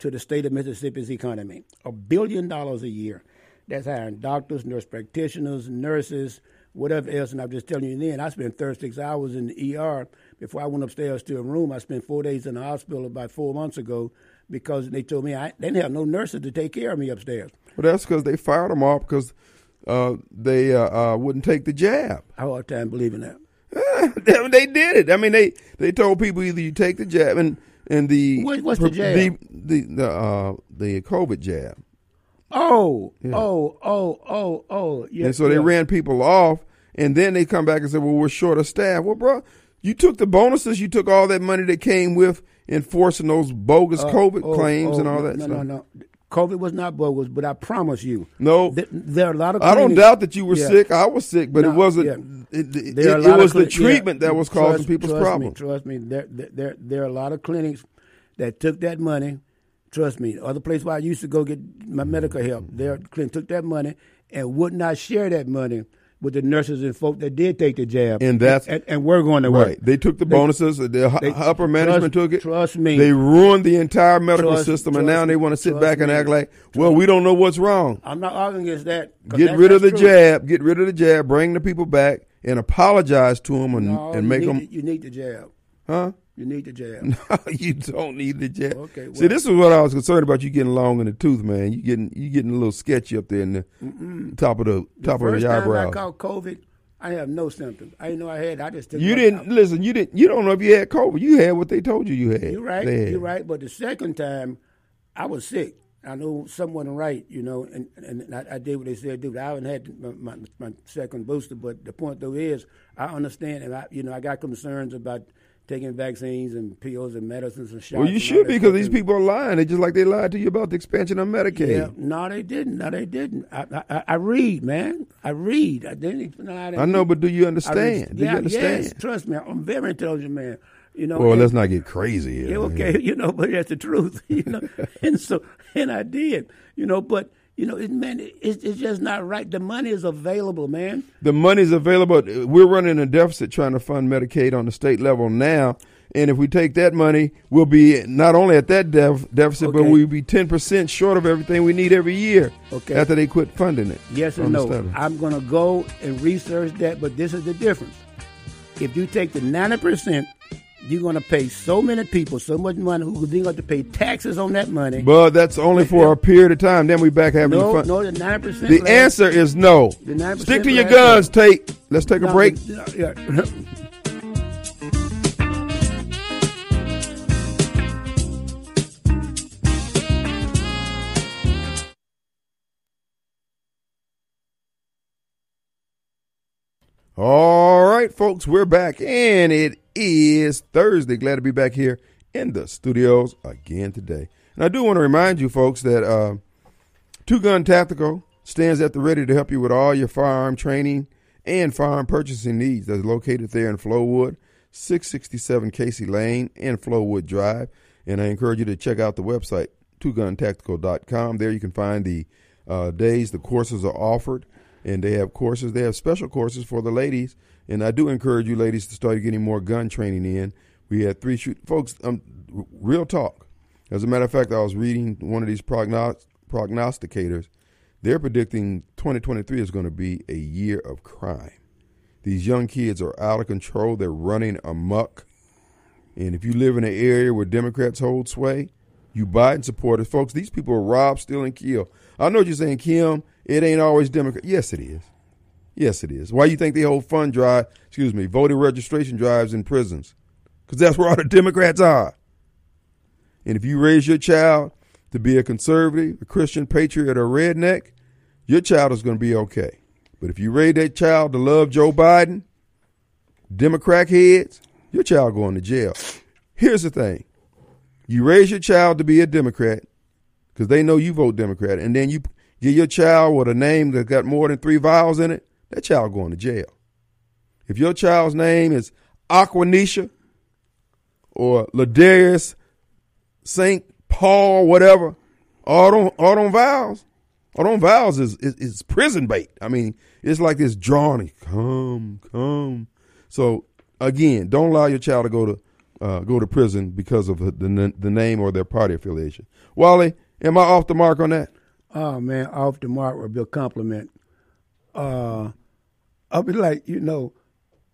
to the state of Mississippi's economy. $1 billion a year. That's hiring doctors, nurse practitioners, nurses, whatever else. And I'm just telling you then, I spent 36 hours in the ER before I went upstairs to a room. I spent 4 days in the hospital about 4 months ago because they told me they didn't have no nurses to take care of me upstairs. Well, that's because they fired them all because they wouldn't take the jab. I have a hard time believing that. They did it. I mean, they told people either you take the jab and the what's the jab? The COVID jab. Oh. Yeah. And so they ran people off, and then they come back and said, "Well, we're short of staff." Well, bro, you took the bonuses, you took all that money that came with enforcing those bogus COVID claims and all that stuff. No. COVID was not bogus, but I promise you. No. There are a lot of clinics. I don't doubt that you were sick. I was sick, but it wasn't. Yeah. It was the treatment that was causing people's problems. Trust me. There are a lot of clinics that took that money. Trust me. Other place where I used to go get my medical help, their clinic took that money and would not share that money with the nurses and folk that did take the jab. And that's and we're going to work. Right. They took the bonuses. The upper management took it. Trust me. They ruined the entire medical system, and now they want to sit back and act like, well, we don't know what's wrong. I'm not arguing against that. Get rid of the jab. Get rid of the jab. Bring the people back and apologize to them and make them. You need the jab. Huh? You need the jab. No, you don't need the jab. Okay, well, see, this is what I was concerned about. You getting long in the tooth, man. You getting a little sketchy up there in the top of the eyebrow. First time I caught COVID, I have no symptoms. I didn't know I had. I just took. You didn't listen. You didn't. You don't know if you had COVID. You had what they told you you had. You're right. You're right. But the second time, I was sick. I know someone right. And I did what they said do. I haven't had my second booster. But the point though is, I understand, and I got concerns about taking vaccines and pills and medicines and shots. Well, you should be, because these people are lying. They just like they lied to you about the expansion of Medicaid. Yeah, no, they didn't. I read, man. I read. I didn't even lie. I know, but do you understand? You understand? Yes, trust me. I'm a very intelligent man. Well, let's not get crazy here. Yeah, okay, but that's the truth. And I did. But You know, it's just not right. The money is available, man. The money is available. We're running a deficit trying to fund Medicaid on the state level now. And if we take that money, we'll be not only at that deficit, okay, but we'll be 10% short of everything we need every year, okay, after they quit funding it. Yes and no. I'm going to go and research that, but this is the difference. If you take the 90%, you're going to pay so many people so much money who then going to pay taxes on that money. But that's only for a period of time. Then we back having fun. No, the 9%. The answer is no. Stick to your guns, Tate. Let's take a break. Yeah. All right, folks, we're back, and it is Thursday. Glad to be back here in the studios again today. And I do want to remind you, folks, that Two Gun Tactical stands at the ready to help you with all your firearm training and firearm purchasing needs. That's located there in Flowood, 667 Casey Lane and Flowood Drive. And I encourage you to check out the website, twoguntactical.com. There you can find the days the courses are offered. And they have courses. They have special courses for the ladies. And I do encourage you ladies to start getting more gun training in. We had three shoot. Folks, real talk. As a matter of fact, I was reading one of these prognosticators. They're predicting 2023 is going to be a year of crime. These young kids are out of control. They're running amok. And if you live in an area where Democrats hold sway, you Biden supporters, folks, these people are robbed, steal, and killed. I know what you're saying, Kim. It ain't always Democrat. Yes, it is. Yes, it is. Why you think they hold voter registration drives in prisons? Because that's where all the Democrats are. And if you raise your child to be a conservative, a Christian patriot, or a redneck, your child is going to be okay. But if you raise that child to love Joe Biden, Democrat heads, your child going to jail. Here's the thing. You raise your child to be a Democrat because they know you vote Democrat, and then you get your child with a name that's got more than three vowels in it, that child going to jail. If your child's name is Aquanisha or Ladarius St. Paul, whatever, all them vowels is prison bait. I mean, it's like this drawing, come. So again, don't allow your child to go to prison because of the name or their party affiliation. Wally, am I off the mark on that? Oh, man, off the mark would be a compliment. I'll be like,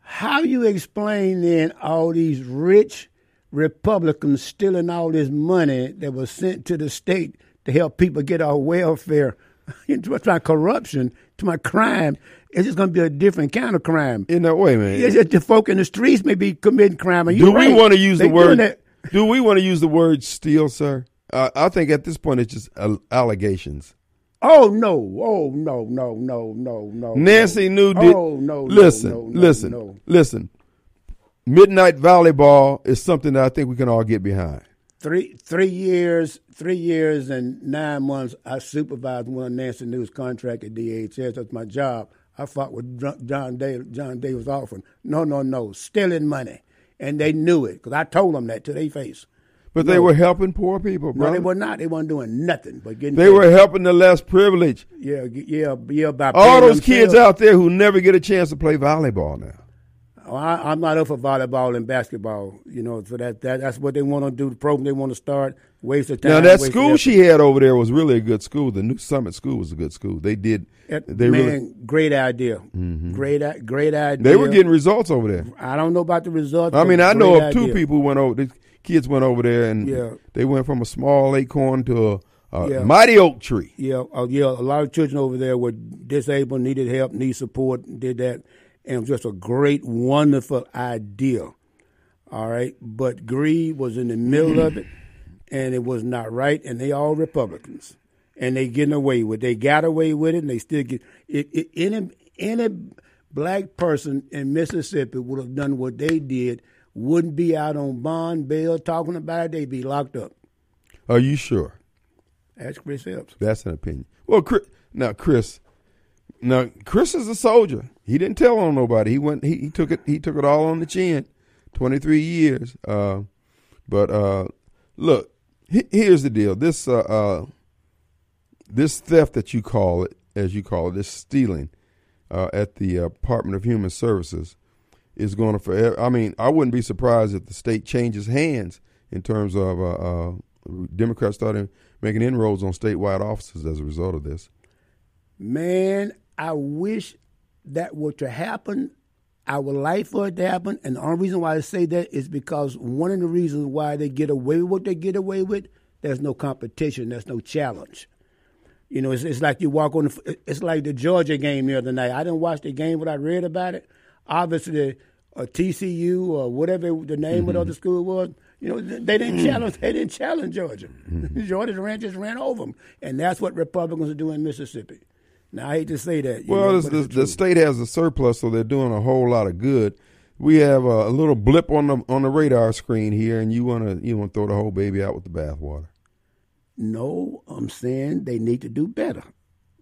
how you explain then all these rich Republicans stealing all this money that was sent to the state to help people get our welfare? It's my corruption, to my crime. It's just going to be a different kind of crime. In that way, man. It's just the folk in the streets may be committing crime. And do we want to use the word steal, sir? I think at this point it's just allegations. Oh no! Oh no! Nancy Newton. Oh no! Listen. Midnight volleyball is something that I think we can all get behind. Three years and 9 months. I supervised one of Nancy Newton's contract at DHS. That's my job. I fought with John Davis often. No, stealing money, and they knew it because I told them that to their face. But they were helping poor people, bro. No, they were not. They weren't doing nothing but getting paid. They were helping the less privileged. Yeah. By all those kids out there who never get a chance to play volleyball now. Oh, I'm not up for volleyball and basketball. So that's what they want to do. The program they want to start. Waste of time. Now that school she had over there was really a good school. The New Summit School was a good school. Great idea. Mm-hmm. Great idea. They were getting results over there. I don't know about the results. I mean, I know of two people who went over. Kids went over there, and they went from a small acorn to a mighty oak tree. A lot of children over there were disabled, needed help, need support, did that, and it was just a great, wonderful idea, all right? But greed was in the middle of it, and it was not right, and they all Republicans, and they getting away with it. They got away with it, and they still get it. Any black person in Mississippi would have done what they did, wouldn't be out on bond, bail, talking about it. They'd be locked up. Are you sure? That's Chris Epps. That's an opinion. Well, Chris is a soldier. He didn't tell on nobody. He went. He took it. He took it all on the chin. 23 years. But look, here's the deal. This this theft that you call it, as you call it, this stealing at the Department of Human Services is going to forever. I mean, I wouldn't be surprised if the state changes hands in terms of Democrats starting making inroads on statewide offices as a result of this. Man, I wish that were to happen. I would like for it to happen. And the only reason why I say that is because one of the reasons why they get away with what they get away with, there's no competition, there's no challenge. You know, it's like you walk on the, it's like the Georgia game the other night. I didn't watch the game, but I read about it. Obviously, TCU or whatever the name of the other school was, you know, they didn't challenge. They didn't challenge Georgia. Georgia just ran over them, and that's what Republicans are doing in Mississippi. Now, I hate to say that. Well, know, the state has a surplus, so they're doing a whole lot of good. We have a little blip on the radar screen here, and you want to throw the whole baby out with the bathwater. No, I'm saying they need to do better.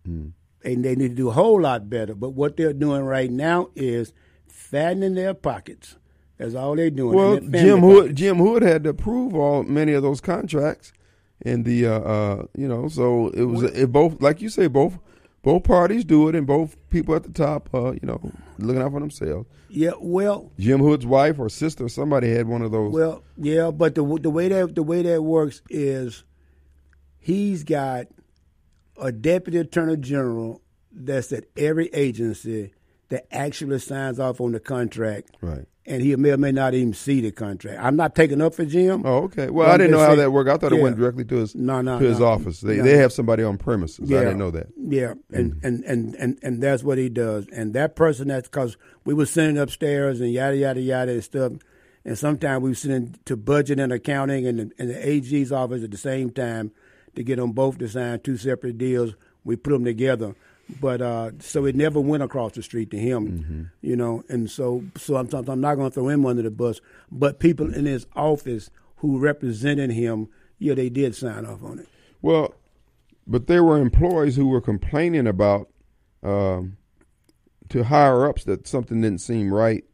And they need to do a whole lot better. But what they're doing right now is fattening their pockets. That's all they're doing. Well, Jim Hood had to approve many of those contracts, and the so it was both, like you say, both parties do it, and both people at the top, looking out for themselves. Yeah, well, Jim Hood's wife or sister, somebody had one of those. Well, yeah, but the way that works is, he's got a deputy attorney general that's at every agency that actually signs off on the contract. Right. And he may or may not even see the contract. I'm not taking up for Jim. Oh, okay. Well, I didn't know how that worked. I thought it went directly to his office. They have somebody on premises. Yeah. I didn't know that. Yeah, and that's what he does. And that person, that's because we were sitting upstairs and yada, yada, yada and stuff. And sometimes we were sitting to budget and accounting and the AG's office at the same time, to get them both to sign two separate deals. We put them together. But so it never went across the street to him, you know. And so I'm not going to throw him under the bus. But people in his office who represented him, yeah, they did sign off on it. Well, but there were employees who were complaining about to higher-ups that something didn't seem right.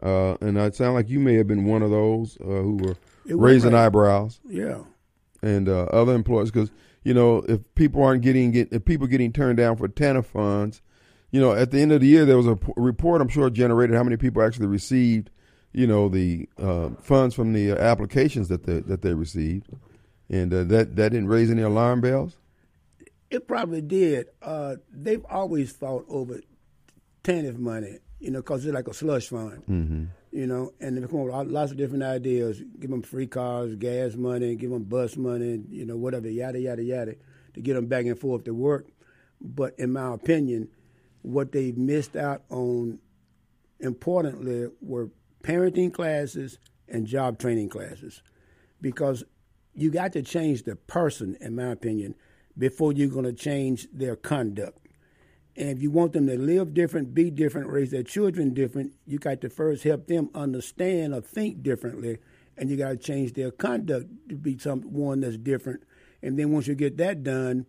And it sounded like you may have been one of those who were raising eyebrows. Yeah. And other employees, because if people aren't getting turned down for TANF funds, at the end of the year there was a report I'm sure generated how many people actually received, the funds from the applications that they received, and that didn't raise any alarm bells. It probably did. They've always fought over TANF money, because it's like a slush fund. And they come up with lots of different ideas. Give them free cars, gas money, give them bus money, whatever, yada, yada, yada, to get them back and forth to work. But in my opinion, what they missed out on, importantly, were parenting classes and job training classes. Because you got to change the person, in my opinion, before you're going to change their conduct. And if you want them to live different, be different, raise their children different, you got to first help them understand or think differently, and you got to change their conduct to be someone that's different. And then once you get that done,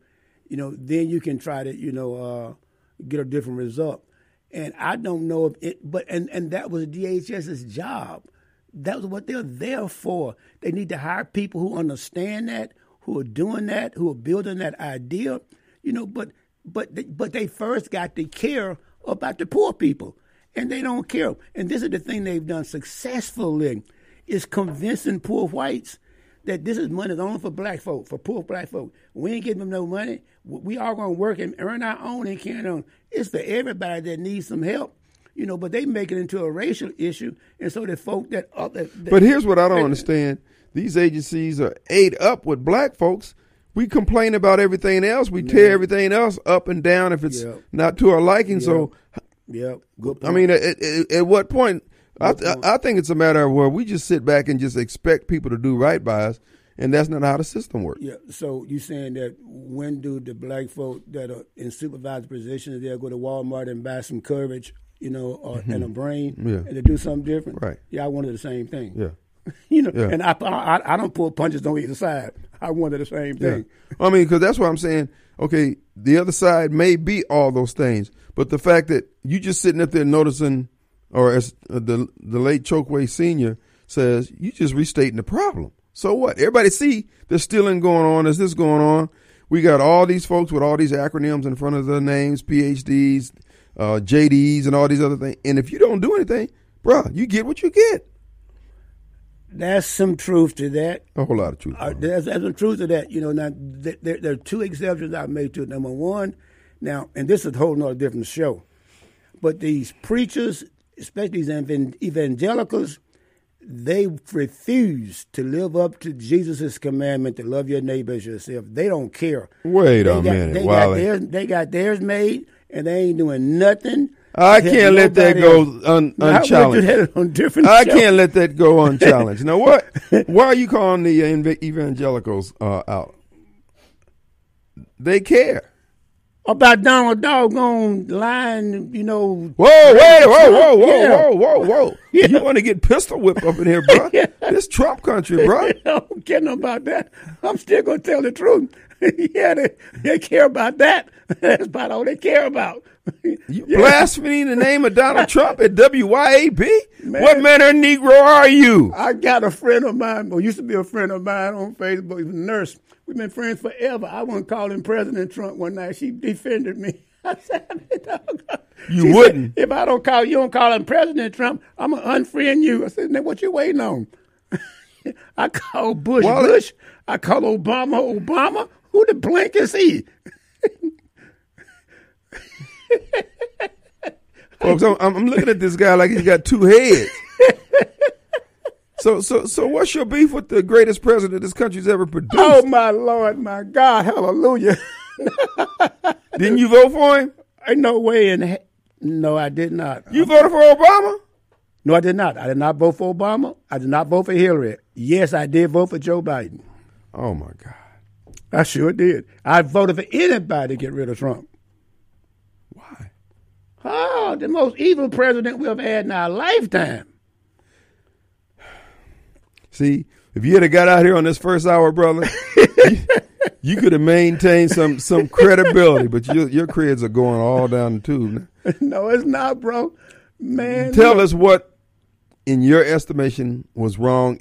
then you can try to, get a different result. And I don't know if it, but and that was DHS's job. That was what they're there for. They need to hire people who understand that, who are doing that, who are building that idea, But they first got to care about the poor people, and they don't care. And this is the thing they've done successfully, is convincing poor whites that this is money that's only for black folk, for poor black folk. We ain't giving them no money. We all going to work and earn our own and carry on. It's for everybody that needs some help, but they make it into a racial issue. And so the folk that... But here's what I don't understand. These agencies are ate up with black folks. We complain about everything else. We tear everything else up and down if it's not to our liking. So, good point. I mean, at what point? I think it's a matter of where we just sit back and just expect people to do right by us, and that's not how the system works. Yeah. So you saying that when do the black folk that are in supervised positions, they'll go to Walmart and buy some courage, and a brain, and to do something different? Right. Yeah, I wanted the same thing. Yeah. And I don't pull punches on either side. I wanted the same thing. I mean, because that's what I'm saying. Okay, the other side may be all those things, but the fact that you just sitting up there noticing, or as the late Chokwe Sr. says, you just restating the problem. So what? Everybody see there's stealing going on. There's this going on. We got all these folks with all these acronyms in front of their names, PhDs, JDs, and all these other things. And if you don't do anything, bruh, you get what you get. There's some truth to that. A whole lot of truth. There's some truth to that. You know, now there are two exceptions I've made to it. Number one, now, and this is a whole nother different show, but these preachers, especially these evangelicals, they refuse to live up to Jesus' commandment to love your neighbor as yourself. They don't care. Wait a minute. They got theirs made, and they ain't doing nothing. I can't let that go unchallenged. Now, what? Why are you calling the evangelicals out? They care about Donald doggone lying, you know. Whoa, Trump. Yeah. You want to get pistol whipped up in here, bro? Yeah. This Trump country, bro. I'm kidding about that. I'm still going to tell the truth. Yeah, they care about that. That's about all they care about. You blaspheming the name of Donald Trump at WYAB? Man, what manner of Negro are you? I got a friend of mine, or used to be a friend of mine on Facebook. He was a nurse. We've been friends forever. I wouldn't call him President Trump one night. She defended me. I said, she wouldn't. Said, if I don't call you, don't call him President Trump, I'm going to unfriend you. I said, now what you waiting on? I call Bush Bush. I call Obama Obama. Who the blank is he? Folks, I'm looking at this guy like he's got two heads. So what's your beef with the greatest president this country's ever produced? Oh, my Lord, my God, hallelujah. Didn't you vote for him? Ain't no way in hell. No, I did not. You voted for Obama? No, I did not. I did not vote for Obama. I did not vote for Hillary. Yes, I did vote for Joe Biden. Oh, my God. I sure did. I voted for anybody to get rid of Trump. Why? Oh, the most evil president we have had in our lifetime. See, if you had got out here on this first hour, brother, you could have maintained some credibility, but your creds are going all down the tube. No, it's not, bro. Man. Tell us what, in your estimation, is wrong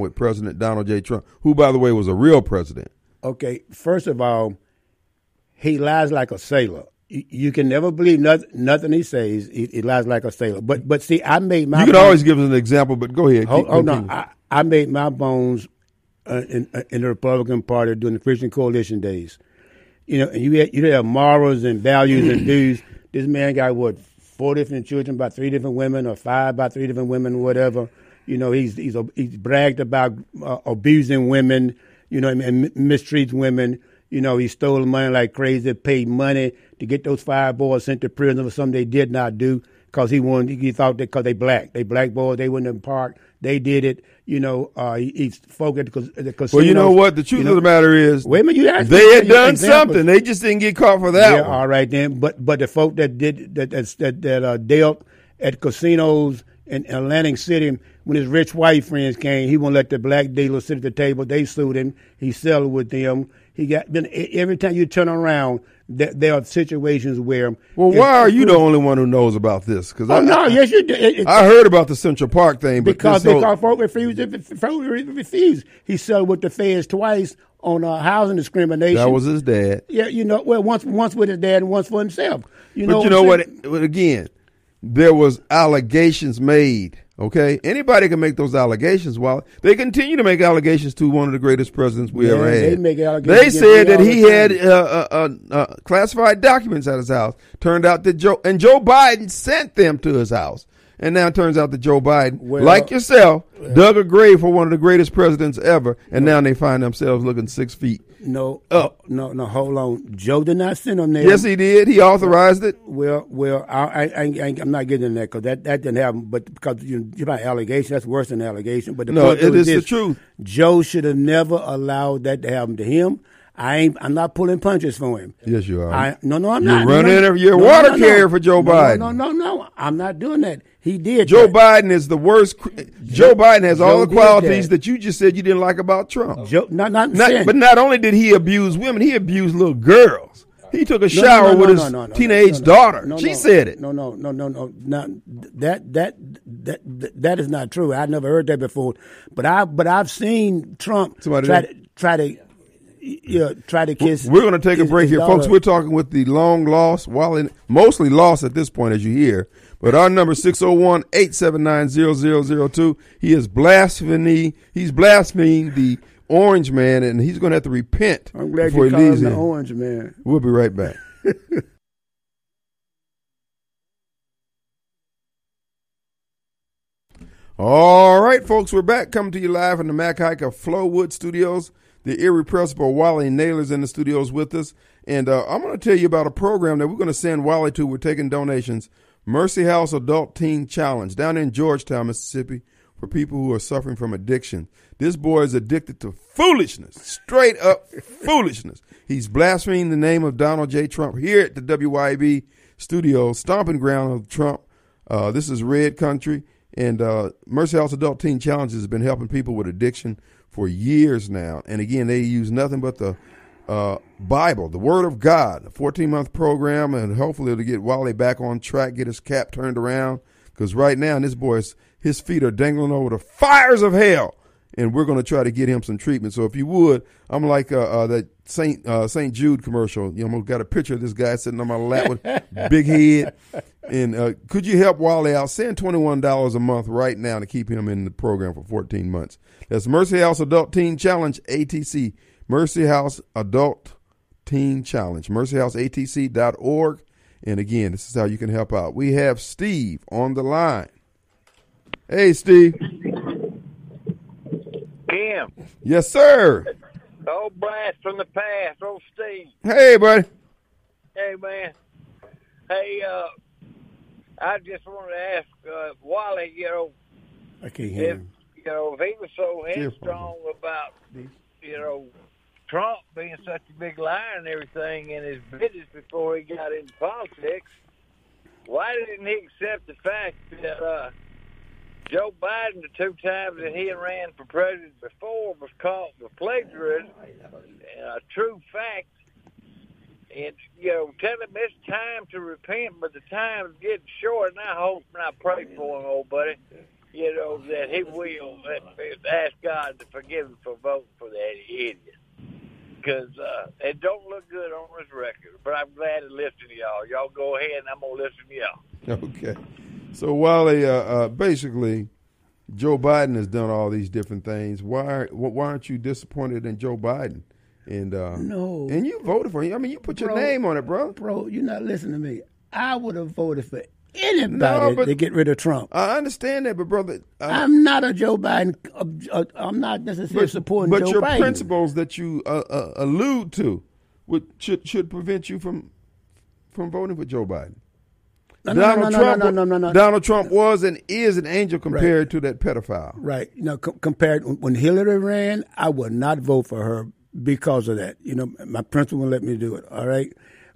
with President Donald J. Trump, who, by the way, was a real president. Okay, first of all, he lies like a sailor. You can never believe nothing he says. He lies like a sailor. But see, I made my. You could always give us an example, but go ahead. Hold on. I made my bones in the Republican Party during the Christian Coalition days. You know, and you had morals and values and dues. This man got what 4 different children by 3 different women, or 5 by 3 different women, whatever. You know, he's bragged about abusing women. You know, and mistreats women. You know, he stole money like crazy, paid money to get those 5 boys sent to prison for something they did not do because he thought that because they black. They black boys, they went in the park. They did it. You know, he focused because the casinos. Well, you know what? The truth of the matter is, wait a minute, they had done something. They just didn't get caught for that. Yeah, all right then. But the folk that did that dealt at casinos in Atlantic City, when his rich white friends came, he wouldn't let the black dealers sit at the table. They sued him. He settled with them. He got then every time you turn around, there are situations where. Well, why are you the only one who knows about this? Yes, you do. I heard about the Central Park thing, but because folk refused. He settled with the feds twice on housing discrimination. That was his dad. Yeah, you know. Well, once with his dad and once for himself. You know what? Again, there was allegations made. Okay, anybody can make those allegations. While they continue to make allegations to one of the greatest presidents we ever had, they said that he had classified documents at his house. Turned out that Joe Biden sent them to his house, and now it turns out that Joe Biden, like yourself, dug a grave for one of the greatest presidents ever, and now they find themselves looking 6 feet. No, hold on. Joe did not send him there. Yes, he did. He authorized it. Well, I'm not getting that because that didn't happen. But because you're about allegation, that's worse than allegation. But the truth. Joe should have never allowed that to happen to him. I'm not pulling punches for him. Yes, you are. No, I'm not. You're running your water carrier for Joe Biden. No, I'm not doing that. He did. Joe Biden is the worst. Joe Biden has all the qualities that you just said you didn't like about Trump. But not only did he abuse women, he abused little girls. He took a shower with his teenage daughter. She said it. No. That is not true. I never heard that before. But I've seen Trump try to try to kiss. We're going to take a break here, folks. We're talking with the long lost, mostly lost at this point, as you hear. But our number 601-879-0002. He is blasphemy. He's blaspheming the Orange Man, and he's going to have to repent. I'm glad you called him the Orange Man. We'll be right back. All right, folks, we're back. Coming to you live from the Mac Hiker Flowood Studios. The irrepressible Wally Naylor's in the studios with us. And I'm going to tell you about a program that we're going to send Wally to. We're taking donations. Mercy House Adult Teen Challenge down in Georgetown, Mississippi, for people who are suffering from addiction. This boy is addicted to foolishness, straight up foolishness. He's blaspheming the name of Donald J. Trump here at the WYAB studios, stomping ground of Trump. This is Red Country. And Mercy House Adult Teen Challenge has been helping people with addiction for years now. And, again, they use nothing but the Bible, the Word of God, a 14-month program, and hopefully it'll get Wally back on track, get his cap turned around. Because right now, this boy's, his feet are dangling over the fires of hell, and we're going to try to get him some treatment. So if you would, I'm like that St. Jude commercial. You almost got a picture of this guy sitting on my lap with big head. And could you help Wally out? Send $21 a month right now to keep him in the program for 14 months. That's Mercy House Adult Teen Challenge, ATC. Mercy House Adult Teen Challenge, mercyhouseatc.org. And, again, this is how you can help out. We have Steve on the line. Hey, Steve. Kim. Yes, sir. Old blast from the past, old Steve. Hey, buddy. Hey, man. Hey, I just wanted to ask Wally, I can't hear him. If he was so headstrong about, Trump being such a big liar and everything in his business before he got into politics, why didn't he accept the fact that Joe Biden, the two times that he ran for president before, was caught with plagiarism, a true fact? And, tell him it's time to repent, but the time's getting short, and I hope and I pray for him, old buddy, that he will ask God to forgive him for voting for that idiot. Because it don't look good on his record. But I'm glad to listen to y'all. Y'all go ahead, and I'm going to listen to y'all. Okay. So, Wally, basically, Joe Biden has done all these different things. Why aren't you disappointed in Joe Biden? And no. And you voted for him. I mean, you put your name on it, bro. Bro, you're not listening to me. I would have voted for anybody to get rid of Trump. I understand that, but, brother. I'm not a Joe Biden. I'm not necessarily supporting Joe Biden. But your principles that you allude to should prevent you from voting for Joe Biden. Donald Trump was and is an angel compared to that pedophile. Right. Compared when Hillary ran, I would not vote for her because of that. My principle let me do it. All right.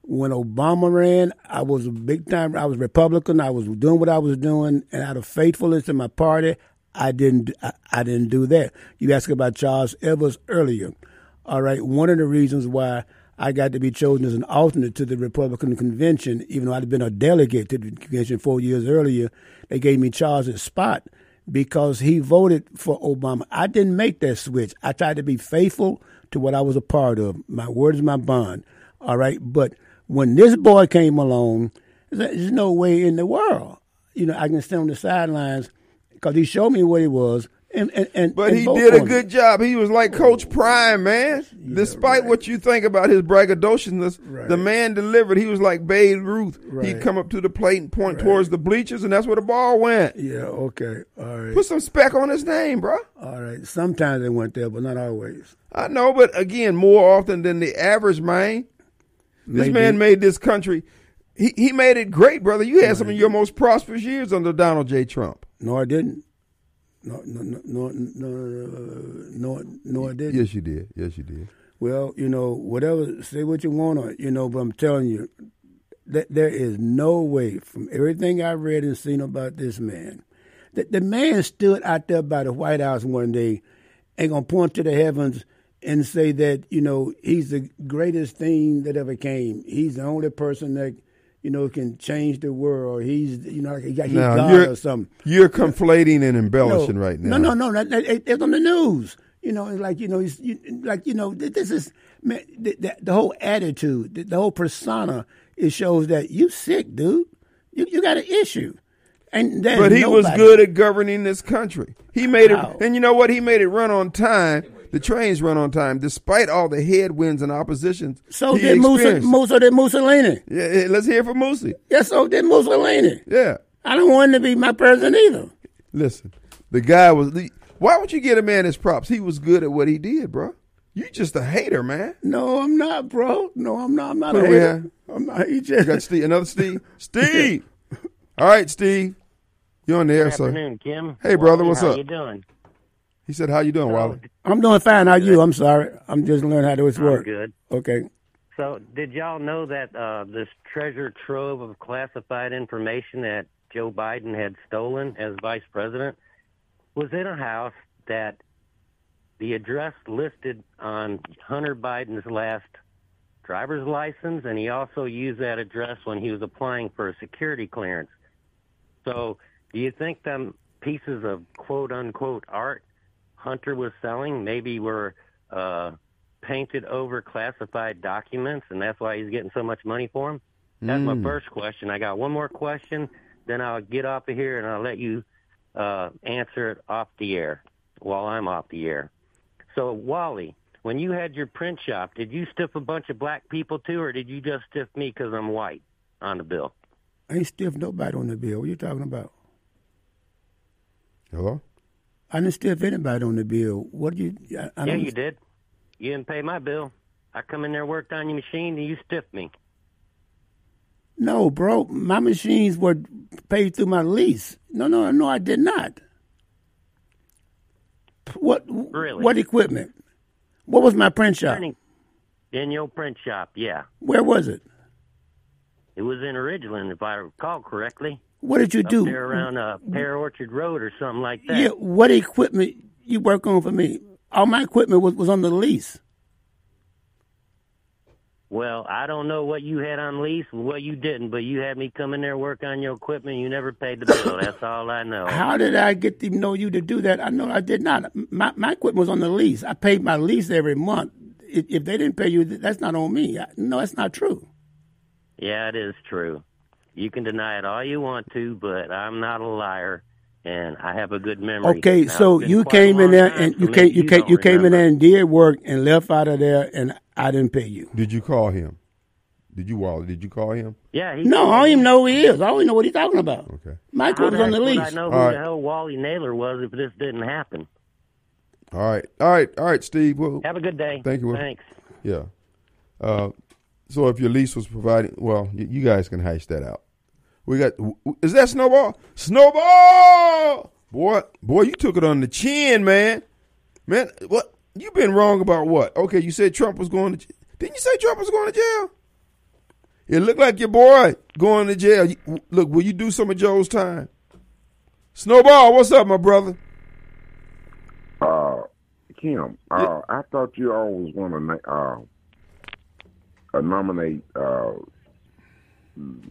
When Obama ran, I was a big time. I was Republican. I was doing what I was doing, and out of faithfulness to my party, I didn't do that. You asked about Charles Evers earlier. All right, one of the reasons why I got to be chosen as an alternate to the Republican convention, even though I'd been a delegate to the convention 4 years earlier, they gave me Charles's spot because he voted for Obama. I didn't make that switch. I tried to be faithful to what I was a part of. My word is my bond. All right, but when this boy came along, there's no way in the world, I can stand on the sidelines because he showed me what he was. But he did a good job. He was like Coach Prime, man. Yeah, despite what you think about his braggadociousness, the man delivered. He was like Babe Ruth. Right. He'd come up to the plate and point towards the bleachers, and that's where the ball went. Yeah, okay. All right. Put some speck on his name, bro. All right. Sometimes it went there, but not always. I know, but again, more often than the average man. This man made this country. He made it great, brother. You had some of your most prosperous years under Donald J. Trump. No, I didn't. No, I didn't. Yes, you did. Yes, you did. Well, whatever, say what you want, but I'm telling you, that there is no way from everything I read and seen about this man. The man stood out there by the White House one day and going to point to the heavens and say that, he's the greatest thing that ever came. He's the only person that, can change the world. He's, he's God or something. You're conflating and embellishing right now. No. It's on the news. It's like, this is, man, the whole attitude, the whole persona, it shows that you sick, dude. You got an issue. And but he was good at governing this country. He made it, and you know what? He made it run on time. The trains run on time, despite all the headwinds and oppositions. So did Mussolini. Yeah, let's hear from Musi. Yeah, so did Mussolini. Yeah. I don't want him to be my president either. Listen, the guy was. Why would you get a man his props? He was good at what he did, bro. You just a hater, man. No, I'm not, bro. No, I'm not. I'm not a hater. I'm not. He just got Steve. Another Steve. Steve. All right, Steve. You're on the air, sir. Good afternoon, Kim. Hey, brother. What's up? How you doing? He said, how you doing, Wally? I'm doing fine. How are you? I'm sorry. I'm just learning how to work. Good. Okay. So did y'all know that this treasure trove of classified information that Joe Biden had stolen as vice president was in a house that the address listed on Hunter Biden's last driver's license, and he also used that address when he was applying for a security clearance. So do you think them pieces of quote-unquote art Hunter was selling maybe were painted over classified documents, and that's why he's getting so much money for them? That's my first question. I got one more question, then I'll get off of here and I'll let you answer it off the air while I'm off the air. So, Wally, when you had your print shop, did you stiff a bunch of black people too, or did you just stiff me because I'm white on the bill? I ain't stiff nobody on the bill. What are you talking about? Hello? I didn't stiff anybody on the bill. What do you? Yeah, you did. You didn't pay my bill. I come in there, worked on your machine, and you stiffed me. No, bro, my machines were paid through my lease. No, I did not. What? Really? What equipment? What was my print shop? In your print shop, yeah. Where was it? It was in Ridgeland, if I recall correctly. What did you do? There around Pear Orchard Road or something like that. Yeah, what equipment you work on for me? All my equipment was on the lease. Well, I don't know what you had on lease and what you didn't, but you had me come in there, work on your equipment, and you never paid the bill. That's all I know. How did I get to know you to do that? I know I did not. My equipment was on the lease. I paid my lease every month. If they didn't pay you, that's not on me. No, that's not true. Yeah, it is true. You can deny it all you want to, but I'm not a liar, and I have a good memory. Okay, so you came in there and you came in there and did work and left out of there, and I didn't pay you. Did you call him? Did you, Wally? Did you call him? Yeah. No, I don't even know who he is. I don't even know what he's talking about. Okay. Michael was on the lease. I know who the hell Wally Naylor was if this didn't happen. All right, Steve. Well, have a good day. Thank you. Thanks. Yeah. So if your lease was provided, well, you guys can hash that out. We got, is that Snowball? Snowball! Boy, you took it on the chin, man. Man, what? You been wrong about what? Okay, you said Trump was going to jail. Didn't you say Trump was going to jail? It looked like your boy going to jail. Look, will you do some of Joe's time? Snowball, what's up, my brother? Kim, yeah. I thought you always want to nominate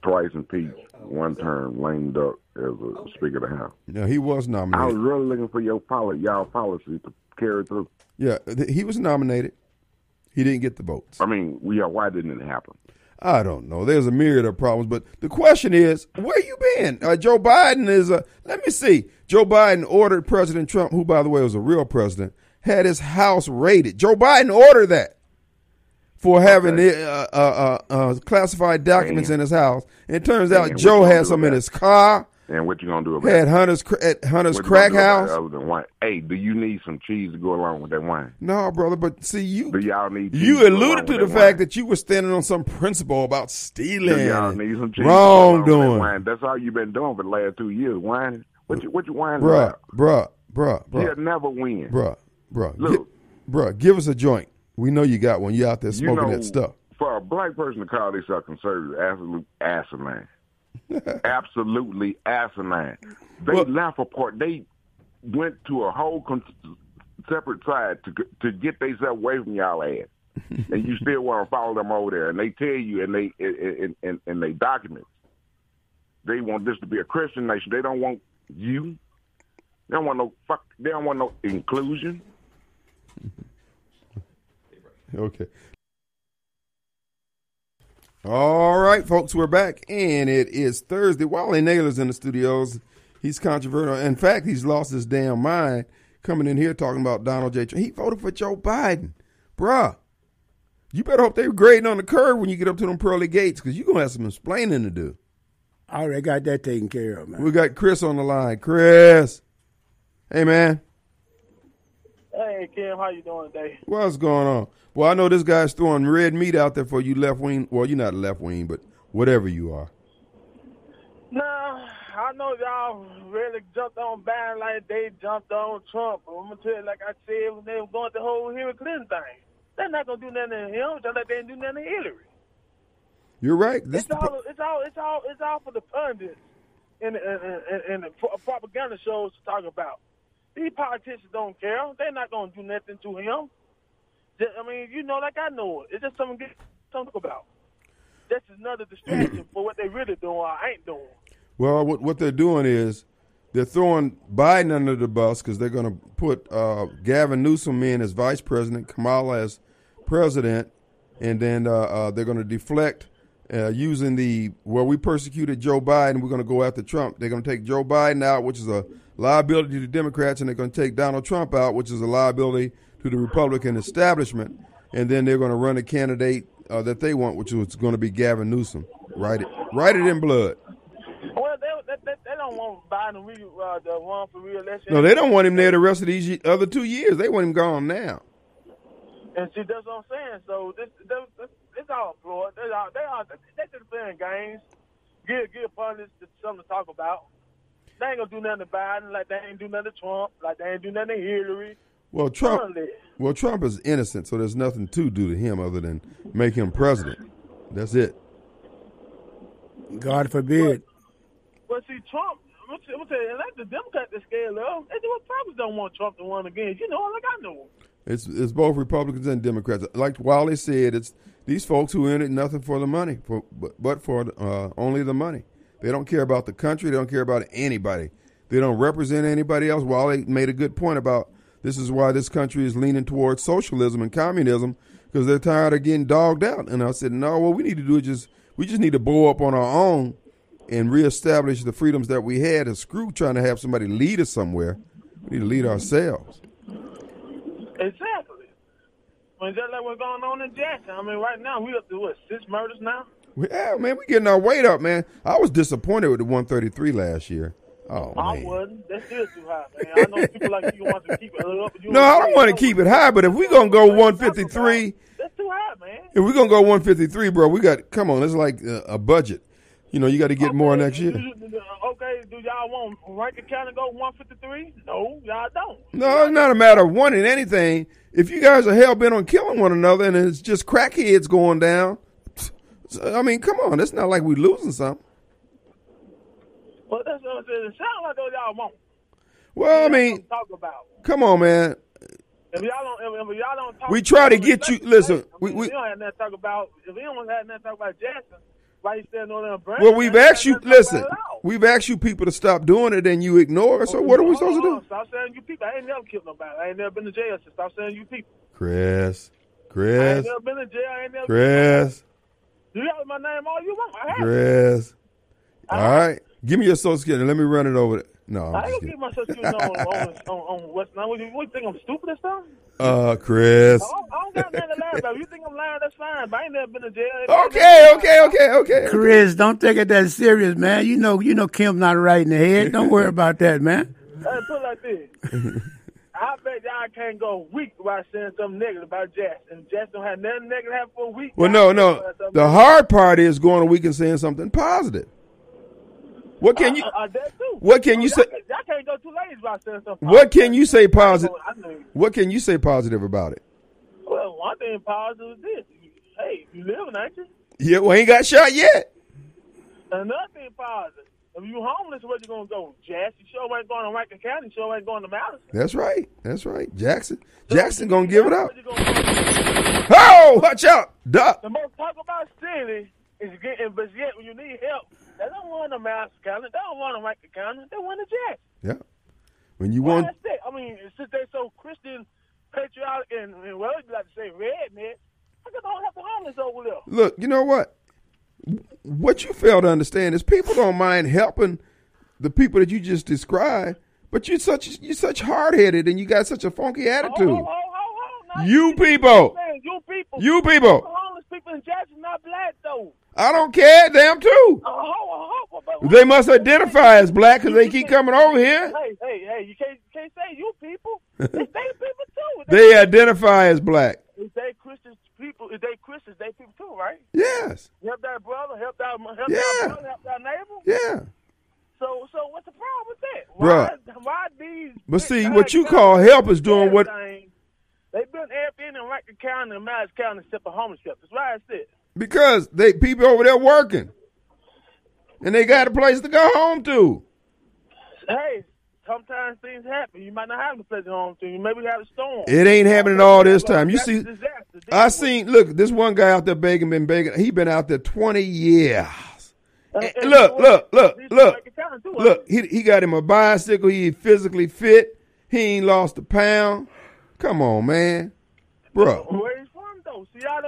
twice impeached, one term lame duck as a Speaker of the House. No, he was nominated. I was really looking for y'all policy to carry through. Yeah, he was nominated. He didn't get the votes. I mean, why didn't it happen? I don't know. There's a myriad of problems, but the question is, where you been? Joe Biden is let me see. Joe Biden ordered President Trump, who, by the way, was a real president, had his house raided. Joe Biden ordered that. For having classified documents in his house. It turns out Joe had some in his car. And what you gonna do about it? Had Hunter's crack house. Other than wine? Hey, do you need some cheese to go along with that wine? No, brother. But see, you. Do y'all need? You alluded to the fact that you were standing on some principle about stealing. Do y'all need some cheese? Wrongdoing. That's all you've been doing for the last 2 years. Wine. What you wine about? Bruh. You'll never win. Bruh. Look, bruh. Give us a joint. We know you got one. You out there smoking that stuff. For a black person to call themselves conservative, absolute asinine. Absolutely asinine. They laugh apart. They went to a whole separate side to get themselves away from y'all ass, and you still want to follow them over there. And they tell you, and they document. They want this to be a Christian nation. They don't want you. They don't want no fuck. They don't want no inclusion. Okay. All right, folks, we're back, and it is Thursday. Wallace Naylor's in the studios. He's controversial. In fact, he's lost his damn mind coming in here talking about Donald J. Trump. He voted for Joe Biden. Bruh, you better hope they're grading on the curb when you get up to them pearly gates, because you're going to have some explaining to do. I already got that taken care of, man. We got Chris on the line. Chris. Hey, man. Hey, Kim. How you doing today? What's going on? Well, I know this guy's throwing red meat out there for you left-wing. Well, you're not left-wing, but whatever you are. Nah, I know y'all really jumped on Biden like they jumped on Trump. But I'm going to tell you, like I said, when they were going the whole Hillary Clinton thing, they're not going to do nothing to him just like they didn't do nothing to Hillary. You're right. It's all for the pundits and the propaganda shows to talk about. These politicians don't care. They're not gonna do nothing to him. Just, I mean, you know, like I know it. It's just something to talk about. That's another distraction for what they really doing or ain't doing. Well, what they're doing is they're throwing Biden under the bus because they're gonna put Gavin Newsom in as vice president, Kamala as president, and then they're gonna deflect. Using the, well, we persecuted Joe Biden, we're going to go after Trump. They're going to take Joe Biden out, which is a liability to Democrats, and they're going to take Donald Trump out, which is a liability to the Republican establishment. And then they're going to run a candidate that they want, which is going to be Gavin Newsom. Write it in blood. Well, they don't want Biden to run for re-election. No, they don't want him there the rest of these other 2 years. They want him gone now. And see, that's what I'm saying. So this it's all fraud. They're just playing games. Give pundits something to talk about. They ain't gonna do nothing to Biden, like they ain't do nothing to Trump, like they ain't do nothing to Hillary. Well, Trump is innocent, so there's nothing to do to him other than make him president. That's it. God forbid. But see, Trump. I'm tell you, like the Democrats are scared of. They probably don't want Trump to run again. You know, like I know. It's both Republicans and Democrats. Like Wally said, it's these folks who are in it nothing for the money, but for only the money. They don't care about the country. They don't care about anybody. They don't represent anybody else. Wally made a good point about this is why this country is leaning towards socialism and communism, because they're tired of getting dogged out. And I said, no, what we need to do is we just need to blow up on our own and reestablish the freedoms that we had. And screw trying to have somebody lead us somewhere. We need to lead ourselves. Exactly. I mean, just like what's going on in Jackson. I mean, right now, we up to, 6 murders now? Yeah, man, we getting our weight up, man. I was disappointed with the 133 last year. Oh, I wasn't. That's still too high, man. I know people like you want to keep it up. No, I don't want to keep it high, but if we're going to go 153. That's too high, man. If we're going to go 153, bro, we got, come on, it's like a budget. You know, you got to get more next year. Do y'all want Rankin County go 153? No, y'all don't. No, it's not a matter of wanting anything. If you guys are hell-bent on killing one another and it's just crackheads going down, I mean, come on. It's not like we're losing something. Well, that's what I'm saying. It sounds like those y'all want. Well, I mean, talk about. Come on, man. If y'all don't talk, we try to get you. Listen, we don't have nothing to talk about. If we don't have nothing to talk about Jackson, well, we've asked you, listen, we've asked you people to stop doing it and you ignore it, so what are we supposed to do? Stop saying you people. I ain't never killed nobody. I ain't never been to jail, so stop saying you people. Chris. I ain't never been to jail. I ain't never Chris. You got my name all you want. I have Chris. All right. Give me your social security. Let me run it over. No, I ain't going to give my social security on West. Now, you think I'm stupid or something? Chris. I don't got nothing to lie about. You think I'm lying? That's fine. But I ain't never been to jail. Okay. Chris, don't take it that serious, man. You know, Kim's not right in the head. Don't worry about that, man. Let's put it like this. I bet y'all can't go a week without saying something negative about Jackson. And Jackson don't have nothing negative happen for a week. Well, no. The hard part is going a week and saying something positive. What can you? What can you say? Y'all can't go too late about saying something. What can you say positive? What can you say positive about it? Well, one thing positive is this: hey, you living, ain't you? Yeah, well, ain't got shot yet. Another thing positive: if you homeless, where you gonna go? Jackson, you sure ain't going to Rankin County. You sure ain't going to Madison. That's right. Jackson gonna give it up. Oh, watch out, duck. The most talk about city is getting, but yet when you need help. They don't want to Madison County. They don't want to Rankin County. They want to Jackson. Yeah. When you want. That's it. I mean, since they're so Christian, patriotic, and well, you like to say redneck, I just don't have the homeless over there. Look, you know what? what you fail to understand is people don't mind helping the people that you just described, but you're such hard-headed and you got such a funky attitude. No, you people. The homeless people in Jackson not black, though. I don't care. Damn, too. They must identify as black because they keep coming over here. Hey, you can't say you people. It's they people, too. They identify as black. If they Christians, people, if they Christians, they people, too, right? Yes. Help that brother, help that neighbor. Yeah. So what's the problem with that? Why these... But see, what you call help is doing what... They've been everything in Rankin County and Madison County except for homeless people. That's why I said. Because they people over there working. And they got a place to go home to. Hey, sometimes things happen. You might not have a place to go home to. You maybe have a storm. It ain't happening all this time. You see, I seen, look, this one guy out there begging. He been out there 20 years. Look, he got him a bicycle. He physically fit. He ain't lost a pound. Come on, man. Bro. Where he's from, though? See, y'all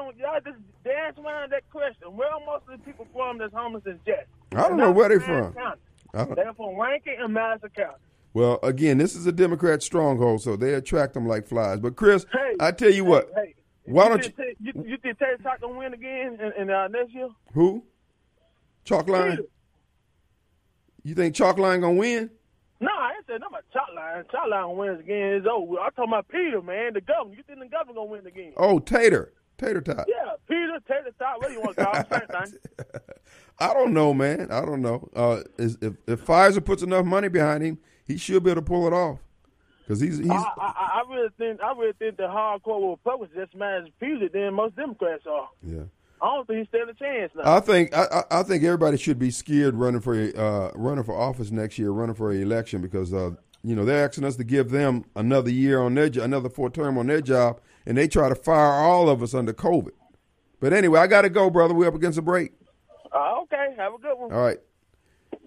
just dance around that question. Where are most of the people from that's homeless in Jackson? I don't know where they're from. They're from Rankin and Madison County. Well, again, this is a Democrat stronghold, so they attract them like flies. But, Chris, hey, I tell you what. Hey, why don't you... You think Taylor Talk going to win again in next year? Who? Chalkline? You think Chalkline going to win? No, I ain't saying nothing about Chalkline. Chalkline wins again. It's over. I'm talking about Peter, man, the governor. You think the governor going to win again? Oh, Tater Tot. Yeah, Peter, Tater Tot, what do you want to call it? Same thing. I don't know, man. I don't know. If Pfizer puts enough money behind him, he should be able to pull it off. Because he's. I really think the hardcore Republicans just mad as Peter than most Democrats are. Yeah. I don't think he stands a chance now. I think everybody should be scared running for office next year, running for an election, because they're asking us to give them another year on their job, another full term on their job, and they try to fire all of us under COVID. But anyway, I got to go, brother. We're up against a break. Okay, have a good one. All right,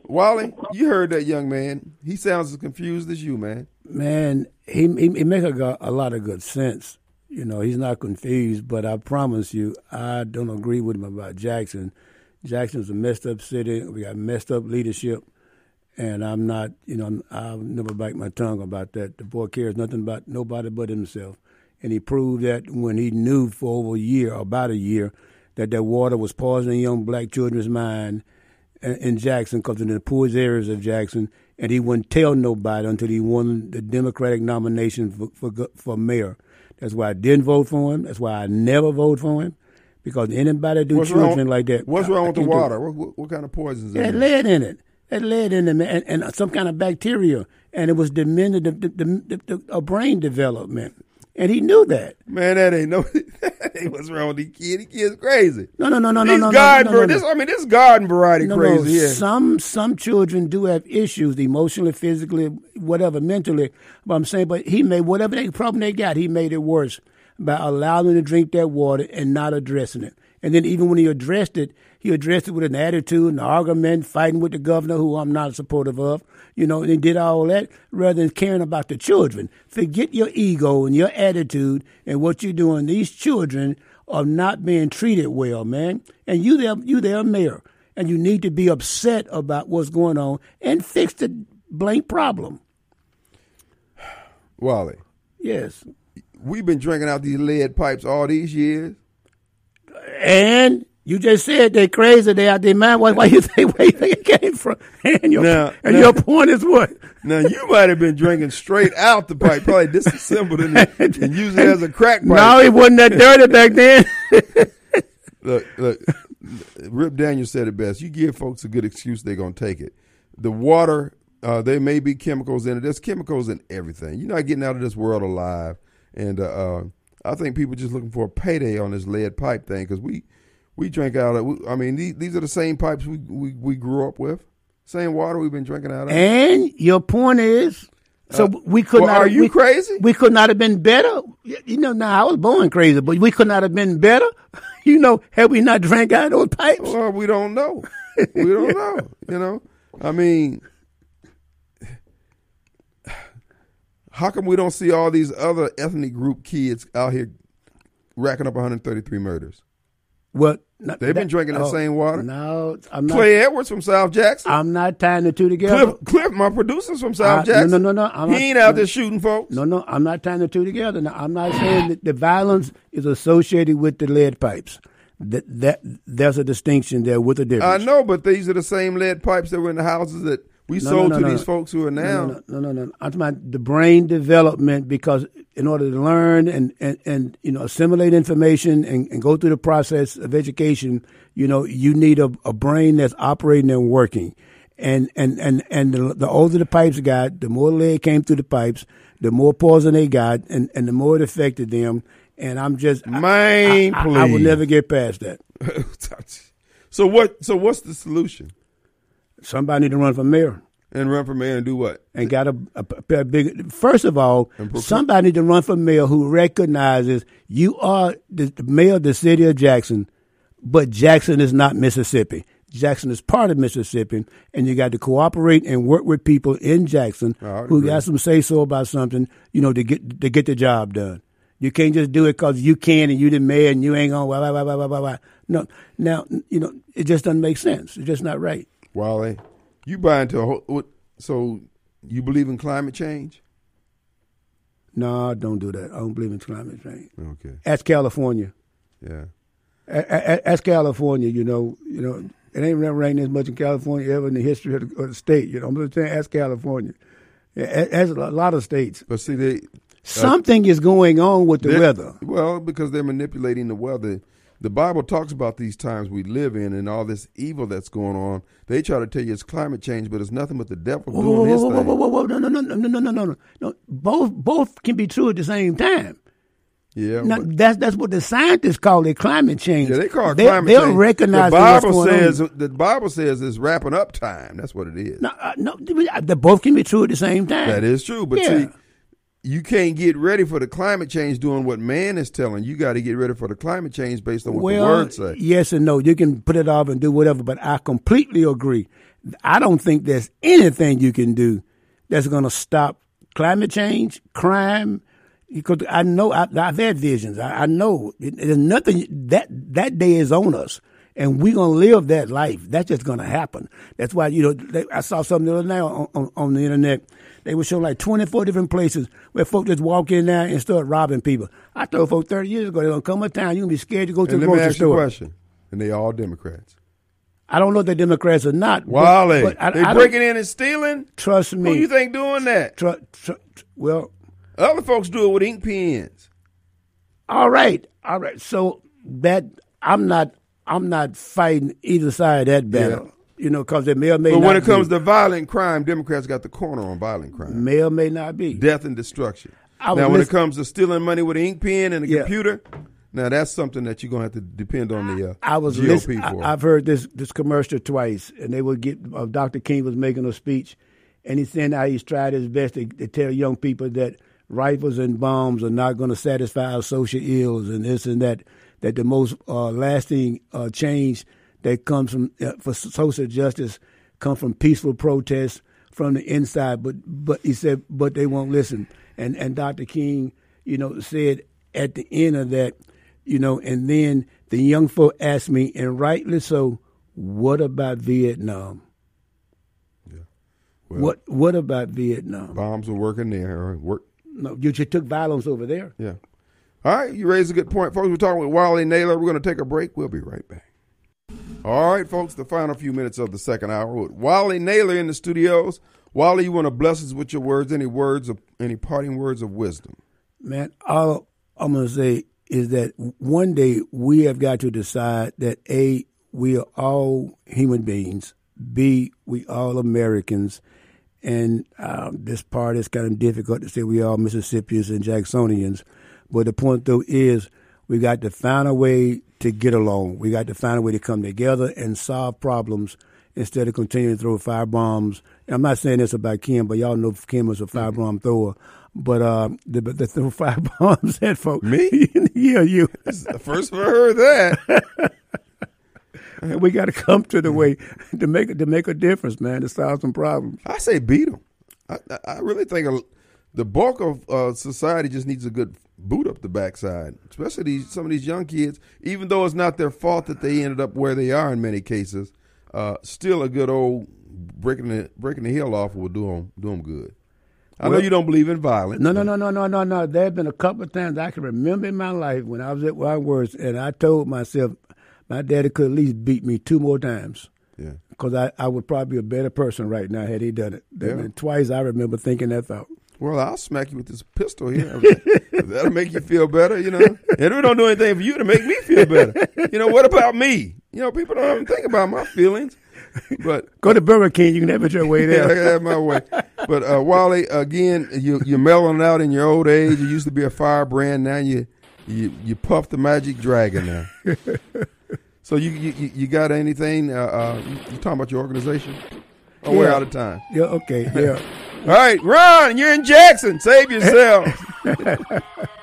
Wally, you heard that young man. He sounds as confused as you, man. Man, he makes a lot of good sense. You know, he's not confused, but I promise you, I don't agree with him about Jackson. Jackson's a messed up city. We got messed up leadership, and I'm not, I'll never bite my tongue about that. The boy cares nothing about nobody but himself, and he proved that when he knew for about a year, that that water was poisoning young black children's mind in Jackson, because in the poorest areas of Jackson, and he wouldn't tell nobody until he won the Democratic nomination for mayor. That's why I didn't vote for him. That's why I never vote for him, because anybody do children like that. What's wrong with the water? What kind of poisons? It had lead in it. It had lead in it, and some kind of bacteria, and it was diminished brain development. And he knew that. Man, that ain't what's wrong with the kid. The kid's crazy. No. This is garden variety crazy. Yeah. Some children do have issues emotionally, physically, whatever, mentally. But I'm saying, but he made whatever problem they got, he made it worse by allowing them to drink that water and not addressing it. And then even when he addressed it with an attitude, an argument, fighting with the governor, who I'm not supportive of. And he did all that rather than caring about the children. Forget your ego and your attitude and what you're doing. These children are not being treated well, man. And you there, mayor, and you need to be upset about what's going on and fix the blank problem. Wally. Yes. We've been drinking out these lead pipes all these years. And you just said they're crazy. They out their mind. Where you think it came from? And your point is what? Now, you might have been drinking straight out the pipe, probably disassembled and used it as a crack pipe. No, it wasn't that dirty back then. Look, Rip Daniels said it best. You give folks a good excuse, they're going to take it. The water, there may be chemicals in it. There's chemicals in everything. You're not getting out of this world alive. And, I think people just looking for a payday on this lead pipe thing, because we drink out of. I mean, these are the same pipes we grew up with, same water we've been drinking out of. And your point is, we could not. Are you crazy? We could not have been better. I was born crazy, but we could not have been better. Had we not drank out of those pipes? Well, we don't know. We don't know. I mean. How come we don't see all these other ethnic group kids out here racking up 133 murders? Well, They've been drinking the same water. No, I'm not. Clay Edwards from South Jackson. I'm not tying the two together. Cliff, my producer's from South Jackson. No. He ain't out there shooting folks. No, I'm not tying the two together. Now, I'm not saying that the violence is associated with the lead pipes. There's a distinction there with a difference. I know, but these are the same lead pipes that were in the houses that we sold to these folks who are now. No. I'm talking about the brain development, because in order to learn and assimilate information and go through the process of education, you need a brain that's operating and working. And the older the pipes got, the more lead came through the pipes, the more poison they got, and the more it affected them. And I'm just, I will never get past that. So what's the solution? Somebody need to run for mayor. And run for mayor and do what? And got a big. First of all, somebody need to run for mayor who recognizes you are the mayor of the city of Jackson, but Jackson is not Mississippi. Jackson is part of Mississippi, and you got to cooperate and work with people in Jackson who got some say-so about something, to get the job done. You can't just do it because you can and you the mayor and you ain't going blah, blah, blah. No. Now, it just doesn't make sense. It's just not right. Wally, you buy into so you believe in climate change? No, I don't do that. I don't believe in climate change. Okay. Ask California. Yeah. Ask California, it ain't never rained as much in California ever in the history of the state. I'm just saying, ask California. Ask a lot of states. But see, something is going on with the weather. Well, because they're manipulating the weather. The Bible talks about these times we live in and all this evil that's going on. They try to tell you it's climate change, but it's nothing but the devil doing his thing. No. Both can be true at the same time. Yeah. Now, that's what the scientists call it, climate change. Yeah, they call it climate change. They'll recognize the Bible says it's wrapping up time. That's what it is. No, they both can be true at the same time. That is true, but see, you can't get ready for the climate change doing what man is telling. You got to get ready for the climate change based on what the words say. Yes and no. You can put it off and do whatever, but I completely agree. I don't think there's anything you can do that's going to stop climate change, crime, because I know I've had visions. I know there's nothing. That day is on us, and we're going to live that life. That's just going to happen. That's why, I saw something the other night on the internet. They were showing like 24 different places where folks just walk in there and start robbing people. I told folks 30 years ago, they're going to come a time, you're going to be scared to go to the grocery store. Let me ask you a question. And they all Democrats. I don't know if they're Democrats or not. Wally, they breaking in and stealing? Trust me. Who you think doing that? Other folks do it with ink pens. All right. So that I'm not fighting either side of that battle. Yeah. Because they may or may not be. But when it comes to violent crime, Democrats got the corner on violent crime. May or may not be. Death and destruction. Now, when it comes to stealing money with an ink pen and a computer, now that's something that you're going to have to depend on the GOP for. I've heard this commercial twice, and they would get Dr. King was making a speech, and he's saying how he's tried his best to tell young people that rifles and bombs are not going to satisfy our social ills and this and that, that the most lasting change that comes from for social justice, come from peaceful protests from the inside. But he said, but they won't listen. And Dr. King, said at the end of that, and then the young folk asked me, and rightly so, what about Vietnam? Yeah. Well, what about Vietnam? Bombs were working there. No, you just took violence over there. Yeah. All right, you raise a good point, folks. We're talking with Wallace Naylor. We're going to take a break. We'll be right back. All right, folks, the final few minutes of the second hour with Wallace Naylor in the studios. Wallace, you want to bless us with your words, any parting words of wisdom? Man, all I'm going to say is that one day we have got to decide that, A, we are all human beings, B, we all Americans, and this part is kind of difficult to say we are Mississippians and Jacksonians, but the point, though, is we got to find a way to get along. We got to find a way to come together and solve problems instead of continuing to throw firebombs. And I'm not saying this about Kim, but y'all know Kim was a firebomb thrower. But they throw firebombs at folks. Me? Yeah, you. This is the first I've heard that. And we got to come to the way to make a difference, man, to solve some problems. I say beat them. I really think the bulk of society just needs a good boot up the backside, especially some of these young kids, even though it's not their fault that they ended up where they are in many cases, still a good old breaking the heel off will do them good. I know you don't believe in violence. No. There have been a couple of times I can remember in my life when I was at my worst, and I told myself my daddy could at least beat me two more times. Yeah. Because I would probably be a better person right now had he done it. There have been twice I remember thinking that thought. Well, I'll smack you with this pistol here. That'll make you feel better, you know. And we don't do anything for you to make me feel better. You know, what about me? You know, people don't even think about my feelings. But go to Burger King, you can have it your way there. Yeah, I have my way. But Wally, again, you're mellowing out in your old age. You used to be a firebrand. Now you puff the magic dragon now. So you got anything? You talking about your organization? Oh, yeah. We're out of time. Yeah, okay, yeah. All right, Ron, you're in Jackson. Save yourself.